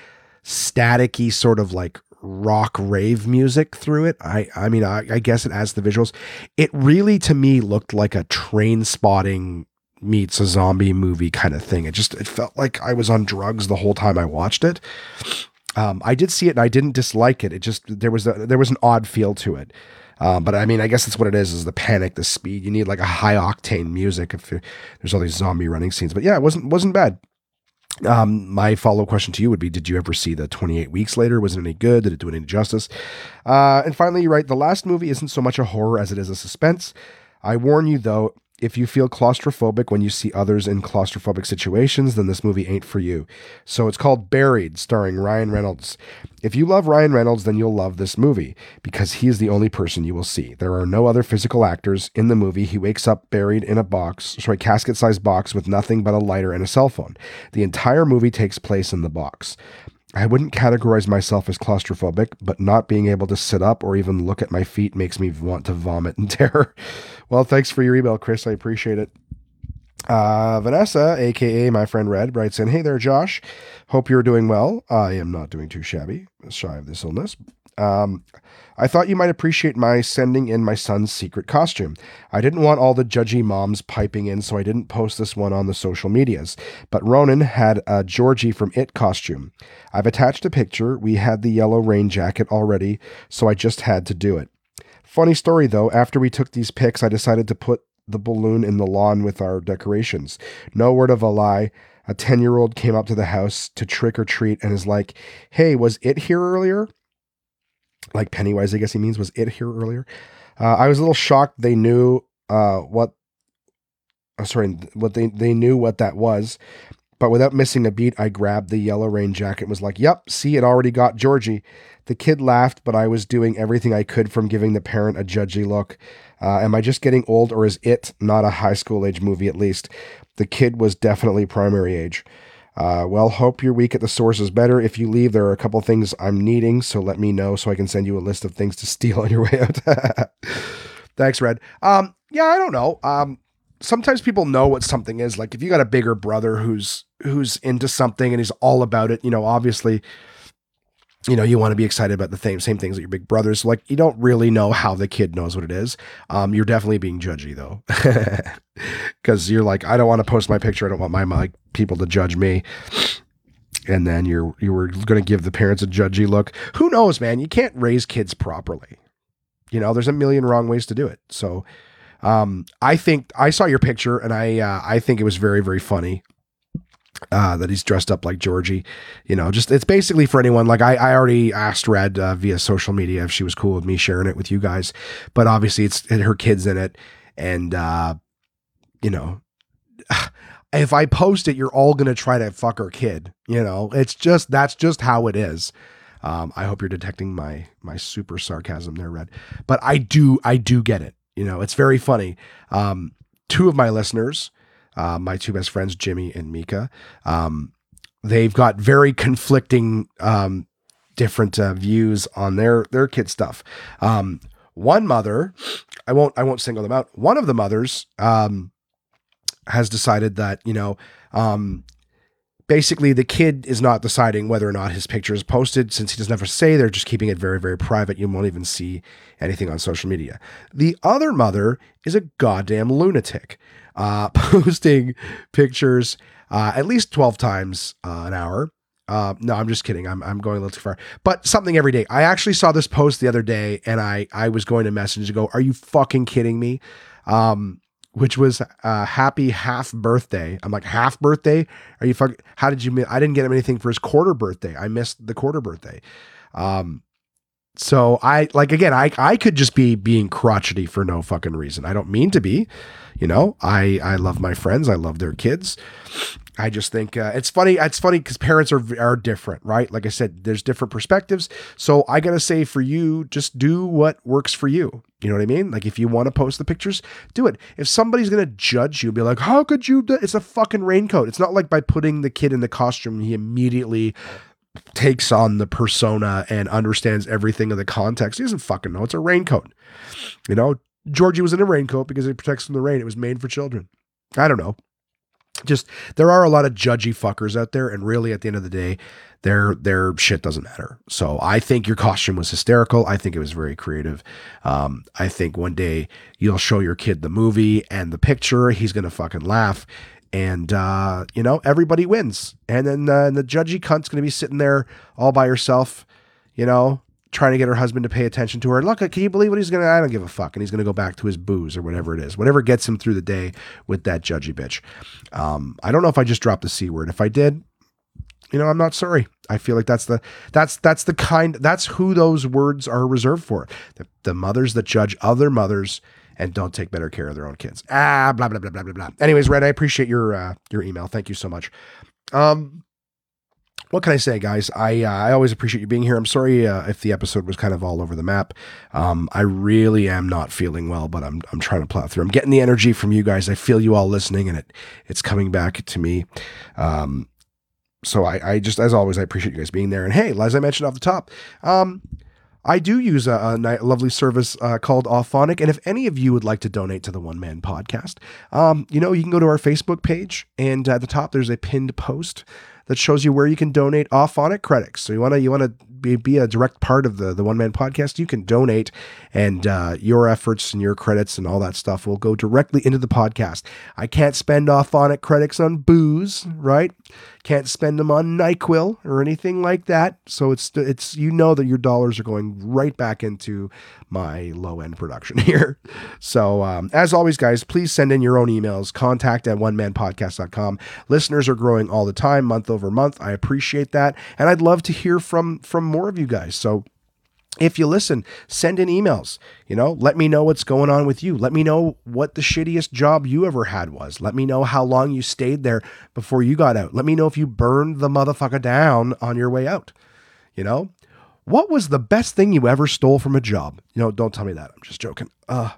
staticky sort of like rock rave music through it. I I mean, I, I guess it adds to the visuals. It really, to me, looked like a train spotting meets a zombie movie kind of thing. It just, it felt like I was on drugs the whole time I watched it. Um, I did see it and I didn't dislike it. It just, there was, a, there was an odd feel to it. Um, but I mean, I guess that's what it is, is the panic, the speed. You need like a high octane music if there's all these zombie running scenes, but yeah, it wasn't, wasn't bad. Um, my follow-up question to you would be, did you ever see the twenty-eight weeks later? Was it any good? Did it do any justice? Uh, and finally, you write, the last movie isn't so much a horror as it is a suspense. I warn you though, if you feel claustrophobic when you see others in claustrophobic situations, then this movie ain't for you. So it's called Buried, starring Ryan Reynolds. If you love Ryan Reynolds, then you'll love this movie, because he is the only person you will see. There are no other physical actors in the movie. He wakes up buried in a box, sorry, casket-sized box with nothing but a lighter and a cell phone. The entire movie takes place in the box. I wouldn't categorize myself as claustrophobic, but not being able to sit up or even look at my feet makes me want to vomit in terror. Well, thanks for your email, Chris. I appreciate it. Uh, Vanessa, a k a my friend Red, writes in, hey there, Josh. Hope you're doing well. I am not doing too shabby, shy of this illness. Um, I thought you might appreciate my sending in my son's secret costume. I didn't want all the judgy moms piping in, so I didn't post this one on the social medias. But Ronan had a Georgie from It costume. I've attached a picture. We had the yellow rain jacket already, so I just had to do it. Funny story though, after we took these pics, I decided to put the balloon in the lawn with our decorations. No word of a lie. A ten-year-old came up to the house to trick or treat and is like, hey, was it here earlier? Like Pennywise, I guess he means, was it here earlier? Uh, I was a little shocked they knew uh, what, I'm sorry, what they, they knew what that was. But without missing a beat, I grabbed the yellow rain jacket and was like, yep, see, it already got Georgie. The kid laughed, but I was doing everything I could from giving the parent a judgy look. Uh, am I just getting old, or is It not a high school age movie at least? The kid was definitely primary age. Uh, well, hope your week at The Source is better. If you leave, there are a couple things I'm needing, so let me know so I can send you a list of things to steal on your way out. Thanks, Red. Um, yeah, I don't know. Um, sometimes people know what something is. Like if you got a bigger brother who's who's into something and he's all about it, you know, obviously, you know, you want to be excited about the same same things that your big brother's. Like, you don't really know how the kid knows what it is. Um, you're definitely being judgy though, because you're like, I don't want to post my picture. I don't want my, my people to judge me. And then you're you were going to give the parents a judgy look. Who knows, man? You can't raise kids properly. You know, there's a million wrong ways to do it. So. Um, I think I saw your picture and I, uh, I think it was very, very funny, uh, that he's dressed up like Georgie, you know, just, it's basically for anyone. Like I, I already asked Red, uh, via social media if she was cool with me sharing it with you guys, but obviously it's her kids in it. And, uh, you know, if I post it, you're all going to try to fuck her kid, you know, it's just, that's just how it is. Um, I hope you're detecting my, my super sarcasm there, Red, but I do, I do get it. You know, it's very funny. Um, two of my listeners, uh, my two best friends, Jimmy and Mika, um, they've got very conflicting, um, different uh, views on their their kid stuff. Um, one mother, I won't I won't single them out. One of the mothers um, has decided that you know. Um, Basically, the kid is not deciding whether or not his picture is posted since he doesn't have to say. They're just keeping it very, very private. You won't even see anything on social media. The other mother is a goddamn lunatic, uh, posting pictures uh, at least twelve times uh, an hour. Uh, no, I'm just kidding. I'm I'm going a little too far. But something every day. I actually saw this post the other day, and I I was going to message to go, "Are you fucking kidding me?" Um, which was uh happy half birthday. I'm like, half birthday? Are you fucking, how did you, mi- I didn't get him anything for his quarter birthday. I missed the quarter birthday. Um, so I like, again, I, I could just be being crotchety for no fucking reason. I don't mean to be, you know, I, I love my friends. I love their kids. I just think uh, it's funny. It's funny because parents are, are different, right? Like I said, there's different perspectives. So I got to say for you, just do what works for you. You know what I mean? Like if you want to post the pictures, do it. If somebody's going to judge you, be like, how could you do-? It's a fucking raincoat. It's not like by putting the kid in the costume, he immediately takes on the persona and understands everything of the context. He doesn't fucking know. It's a raincoat. You know, Georgie was in a raincoat because it protects from the rain. It was made for children. I don't know. Just, there are a lot of judgy fuckers out there. And really at the end of the day, their, their shit doesn't matter. So I think your costume was hysterical. I think it was very creative. Um, I think one day you'll show your kid the movie and the picture. He's going to fucking laugh and, uh, you know, everybody wins. And then uh, and the judgy cunt's going to be sitting there all by herself, you know, trying to get her husband to pay attention to her. Look, can you believe what he's going to, I don't give a fuck. And he's going to go back to his booze or whatever it is, whatever gets him through the day with that judgy bitch. Um, I don't know if I just dropped the C word. If I did, you know, I'm not sorry. I feel like that's the, that's, that's the kind, that's who those words are reserved for. The, the mothers that judge other mothers and don't take better care of their own kids. Ah, blah, blah, blah, blah, blah, blah. Anyways, Red, I appreciate your, uh, your email. Thank you so much. Um, What can I say, guys? I uh, I always appreciate you being here. I'm sorry uh, if the episode was kind of all over the map. Um, I really am not feeling well, but I'm I'm trying to plow through. I'm getting the energy from you guys. I feel you all listening, and it it's coming back to me. Um, so I, I just, as always, I appreciate you guys being there. And hey, as I mentioned off the top, um, I do use a, a nice, lovely service uh, called Auphonic. And if any of you would like to donate to the One Man Podcast, um, you know, you can go to our Facebook page, and at the top there's a pinned post that shows you where you can donate Auphonic credits. So you want to you want to be, be a direct part of the, the one-man podcast, you can donate, and uh, your efforts and your credits and all that stuff will go directly into the podcast. I can't spend Auphonic credits on booze, right? Can't spend them on NyQuil or anything like that. So it's it's you know that your dollars are going right back into my low-end production here. So um, as always, guys, please send in your own emails, contact at one man podcast dot com. Listeners are growing all the time, month over month. I appreciate that. And I'd love to hear from, from more of you guys. So if you listen, send in emails, you know, let me know what's going on with you. Let me know what the shittiest job you ever had was. Let me know how long you stayed there before you got out. Let me know if you burned the motherfucker down on your way out. You know, what was the best thing you ever stole from a job? You know, don't tell me that. I'm just joking. Uh,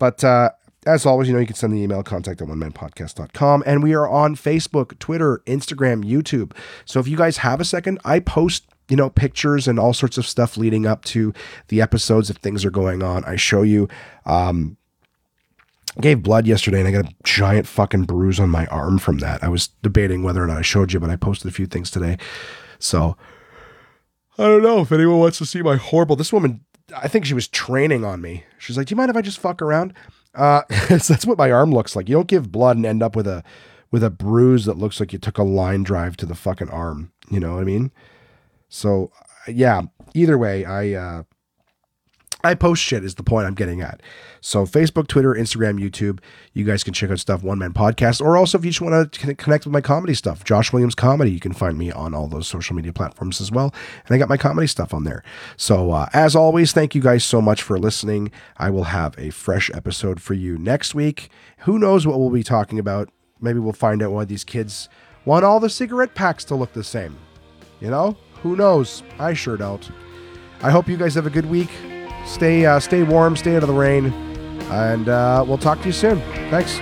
but, uh, As always, you know, you can send the email, contact at one man podcast dot com, and we are on Facebook, Twitter, Instagram, YouTube. So if you guys have a second, I post, you know, pictures and all sorts of stuff leading up to the episodes if things are going on. I show you, um, I gave blood yesterday and I got a giant fucking bruise on my arm from that. I was debating whether or not I showed you, but I posted a few things today. So I don't know if anyone wants to see my horrible, this woman, I think she was training on me. She's like, do you mind if I just fuck around? Uh, so that's what my arm looks like. You don't give blood and end up with a, with a bruise that looks like you took a line drive to the fucking arm. You know what I mean? So yeah, either way, I, uh, I post shit is the point I'm getting at. So Facebook, Twitter, Instagram, YouTube, you guys can check out stuff, One Man Podcast, or also if you just want to connect with my comedy stuff, Josh Williams Comedy, you can find me on all those social media platforms as well. And I got my comedy stuff on there. So uh, as always, thank you guys so much for listening. I will have a fresh episode for you next week. Who knows what we'll be talking about? Maybe we'll find out why these kids want all the cigarette packs to look the same. You know, who knows? I sure don't. I hope you guys have a good week. Stay, uh, stay warm, stay out of the rain, and uh, we'll talk to you soon. Thanks.